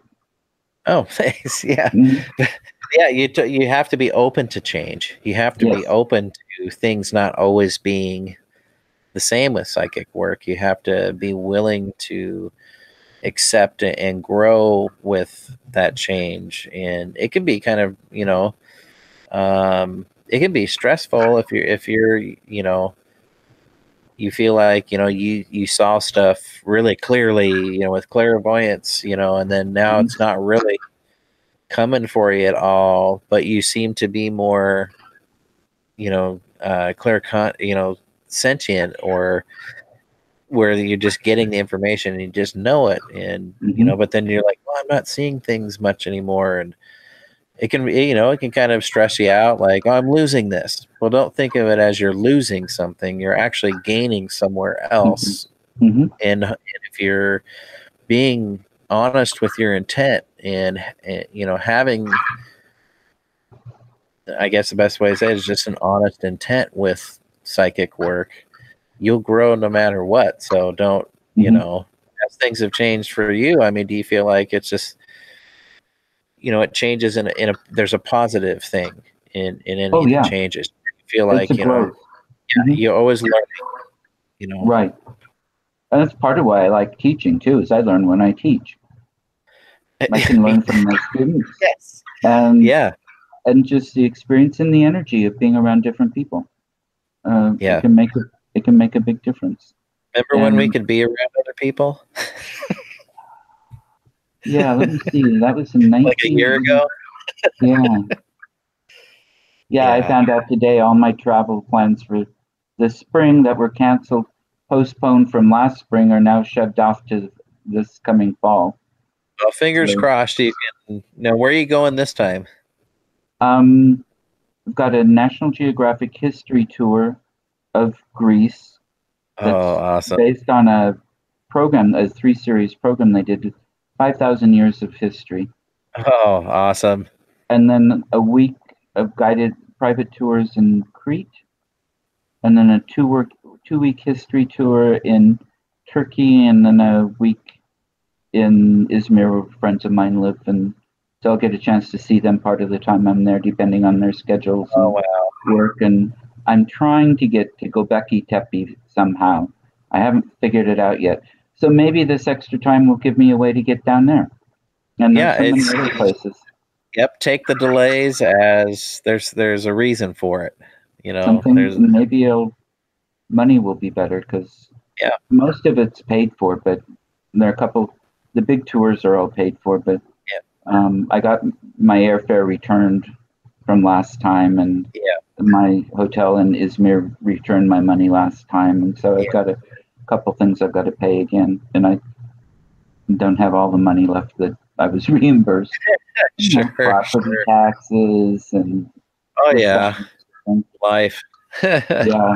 Oh, thanks. Yeah. Mm-hmm. Yeah. You have to be open to change. You have to be open to things not always being the same with psychic work. You have to be willing to accept it and grow with that change, and it can be kind of it can be stressful if you're you feel like you saw stuff really clearly with clairvoyance, and then now it's not really coming for you at all, but you seem to be more sentient, or where you're just getting the information and you just know it, and but then you're like, well, I'm not seeing things much anymore, and it can it can kind of stress you out, like, oh, I'm losing this. Well, don't think of it as you're losing something. You're actually gaining somewhere else. Mm-hmm. And if you're being honest with your intent and having, I guess the best way to say it is just an honest intent with psychic work, you'll grow no matter what. So don't, as things have changed for you, do you feel like it's just, it changes in a there's a positive thing in any changes. You feel like, you're always learning, Right. And that's part of why I like teaching too, is I learn when I teach. I can learn from my students. Yes. And just the experience and the energy of being around different people. It can make a big difference. Remember when we could be around other people? Yeah, let me see. That was in 19... like a year ago? Yeah. Yeah, I found out today all my travel plans for this spring that were canceled, postponed from last spring, are now shoved off to this coming fall. Well, fingers crossed. You can, now, where are you going this time? We've got a National Geographic history tour of Greece. That's awesome. Based on a program, a 3-series program they did, 5,000 years of history. Oh, awesome. And then a week of guided private tours in Crete, and then a two-week history tour in Turkey, and then a week in Izmir where friends of mine live, and so I'll get a chance to see them part of the time I'm there, depending on their schedules and work. And I'm trying to get to Göbekli Tepe somehow. I haven't figured it out yet. So maybe this extra time will give me a way to get down there. And there's so many other places. Yep, take the delays as there's a reason for it. You know, maybe money will be better because most of it's paid for, but there are the big tours are all paid for, but I got my airfare returned from last time, and my hotel in Izmir returned my money last time, and so I've got a couple things I've got to pay again, and I don't have all the money left that I was reimbursed. Property taxes and life. Well,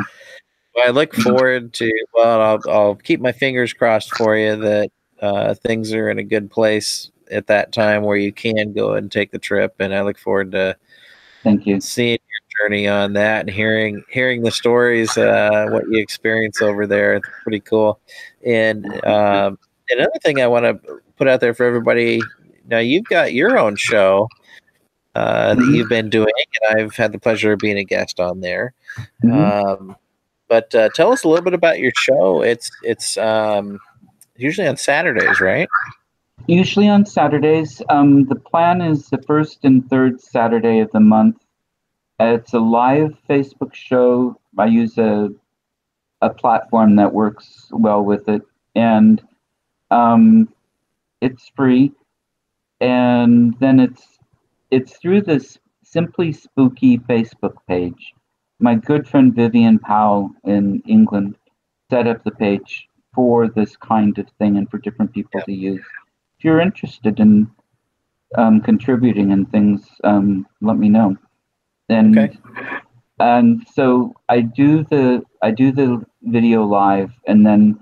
I look forward to. Well, I'll keep my fingers crossed for you that things are in a good place at that time where you can go and take the trip, and I look forward to seeing your journey on that and hearing the stories, what you experience over there. It's pretty cool. And another thing I want to put out there for everybody, now you've got your own show that you've been doing, and I've had the pleasure of being a guest on there. But tell us a little bit about your show. It's usually on Saturdays, right? Usually on Saturdays. The plan is the first and third Saturday of the month. It's a live Facebook show. I use a platform that works well with it, and it's free. And then it's through this Simply Spooky Facebook page. My good friend Vivian Powell in England set up the page for this kind of thing and for different people to use. If you're interested in contributing and things, let me know. And so I do the video live, and then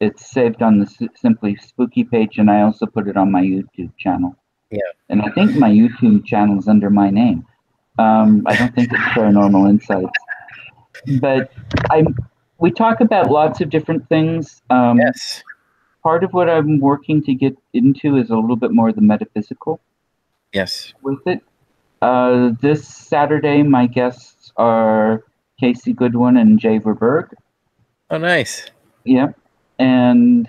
it's saved on the Simply Spooky page, and I also put it on my YouTube channel. Yeah. And I think my YouTube channel is under my name. I don't think it's Paranormal Insights. But we talk about lots of different things. Yes. Part of what I'm working to get into is a little bit more of the metaphysical. Yes. With it. This Saturday, my guests are Casey Goodwin and Jay Verberg. Oh, nice. Yeah. And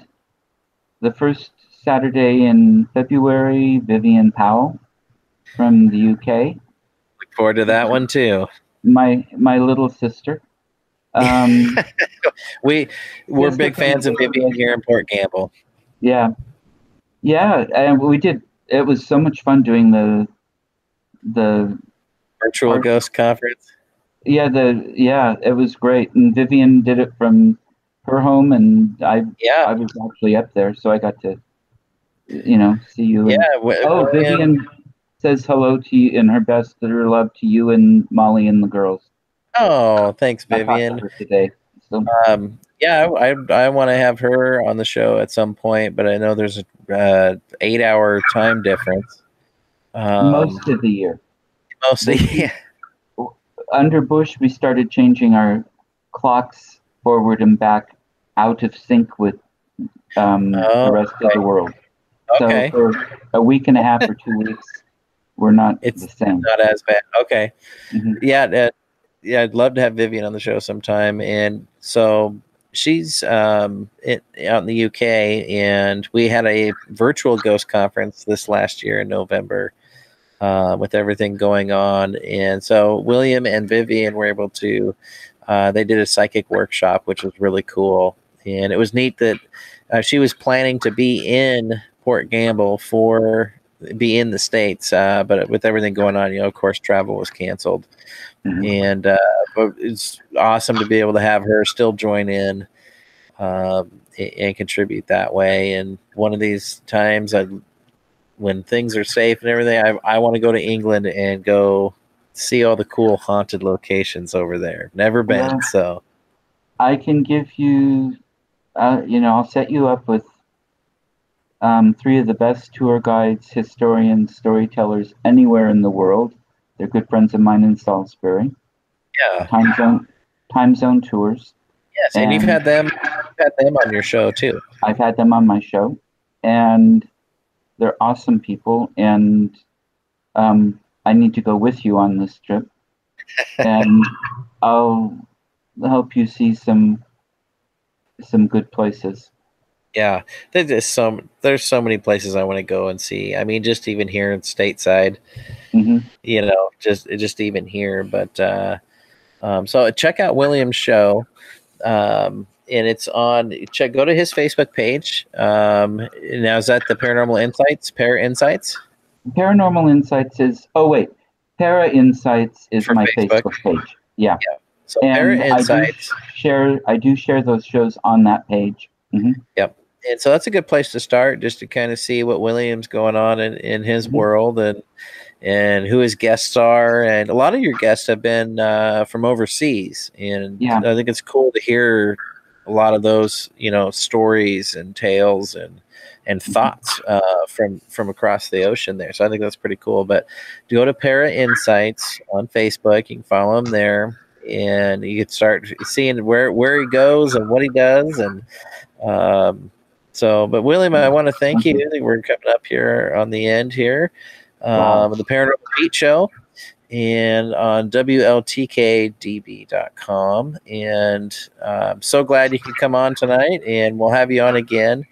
the first Saturday in February, Vivian Powell from the UK. Look forward to that one, too. My little sister. We're big fans of Vivian here in Port Gamble. Yeah, and we did. It was so much fun doing the virtual ghost conference. Yeah, it was great, and Vivian did it from her home, and I was actually up there, so I got to see you. Yeah, Vivian says hello to you and her best of her love to you and Molly and the girls. Oh, thanks, Vivian. Today. So. I want to have her on the show at some point, but I know there's a 8-hour time difference. Most of the year. Under Bush, we started changing our clocks forward and back out of sync with the rest of the world. Okay. So for a week and a half or 2 weeks, we're not the same. Not as bad. Okay. Mm-hmm. Yeah. Yeah, I'd love to have Vivian on the show sometime. And so she's out in the UK, and we had a virtual ghost conference this last year in November with everything going on. And so William and Vivian were able to, they did a psychic workshop, which was really cool. And it was neat that she was planning to be in Port Gamble for be in the States, but with everything going on, you know, of course, travel was canceled. Mm-hmm. And but it's awesome to be able to have her still join in and contribute that way. And one of these times, when things are safe and everything, I want to go to England and go see all the cool haunted locations over there. Never been, yeah. So I can give you, you know, I'll set you up with three of the best tour guides, historians, storytellers anywhere in the world. They're good friends of mine in Salisbury. Yeah. Time zone tours. Yes, and you've had them. You've had them on your show too. I've had them on my show, and they're awesome people. And I need to go with you on this trip, and I'll help you see some good places. Yeah, there's so many places I want to go and see. I mean, just even here in stateside, mm-hmm. you know, just even here. But so check out William's show, and it's on. Go to his Facebook page. Now is that the Paranormal Insights? Para Insights. Paranormal Insights is. Oh wait, Para Insights is my Facebook page. Yeah. Yeah. So and Para Insights. I do share those shows on that page. Mm-hmm. Yep. And so that's a good place to start, just to kind of see what William's going on in his mm-hmm. world and who his guests are. And a lot of your guests have been from overseas. And yeah. I think it's cool to hear a lot of those, you know, stories and tales and mm-hmm. thoughts from across the ocean there. So I think that's pretty cool. But go to Para Insights on Facebook. You can follow him there. And you could start seeing where he goes and what he does. And so, but William, I want to thank you. I think we're coming up here on the end here. Wow. The Paranormal Pete Show and on wltkdb.com. And I'm so glad you could come on tonight, and we'll have you on again.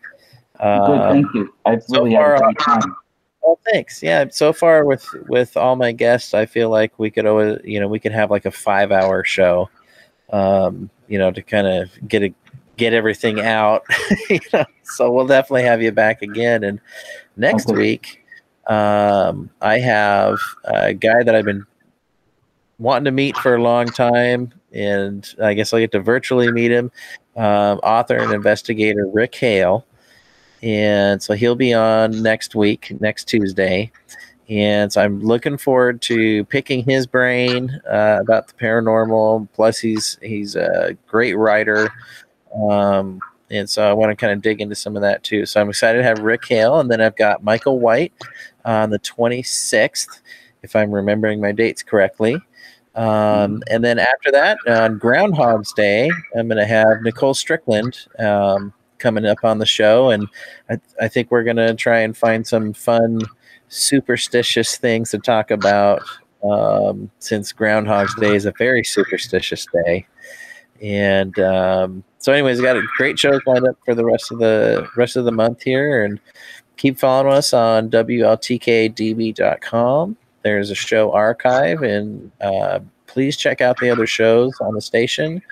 Good, thank you. I've really had a great time. Well, thanks. Yeah. So far with all my guests, I feel like we could always, you know, we could have like a 5-hour show, you know, to kind of get everything out. You know? So we'll definitely have you back again. And next week, I have a guy that I've been wanting to meet for a long time, and I guess I'll get to virtually meet him. Author and investigator Rick Hale. And so he'll be on next Tuesday. And so I'm looking forward to picking his brain about the paranormal. Plus, he's a great writer. And so I want to kind of dig into some of that too. So I'm excited to have Rick Hale. And then I've got Michael White on the 26th, if I'm remembering my dates correctly. And then after that, on Groundhog's Day, I'm going to have Nicole Strickland coming up on the show, and I think we're going to try and find some fun superstitious things to talk about, since Groundhog's Day is a very superstitious day. And so anyways, got a great show lined up for the rest of the month here, and keep following us on wltkdb.com. There's a show archive, and please check out the other shows on the station.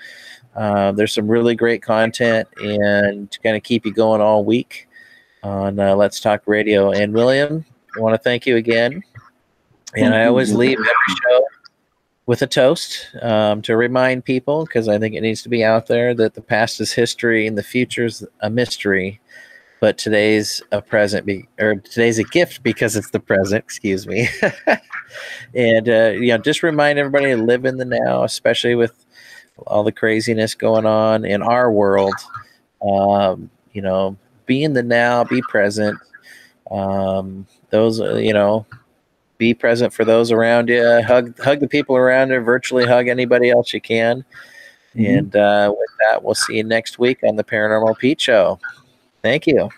There's some really great content, and to kind of keep you going all week on Let's Talk Radio. And William, I want to thank you again. And I always leave every show with a toast to remind people, because I think it needs to be out there, that the past is history and the future's a mystery, but today's a present, today's a gift because it's the present, excuse me. And, you know, just remind everybody to live in the now, especially with all the craziness going on in our world. You know, be in the now, be present. Those, you know, be present for those around you. Hug the people around you. Virtually hug anybody else you can. Mm-hmm. And with that, we'll see you next week on the Paranormal Pete Show. Thank you.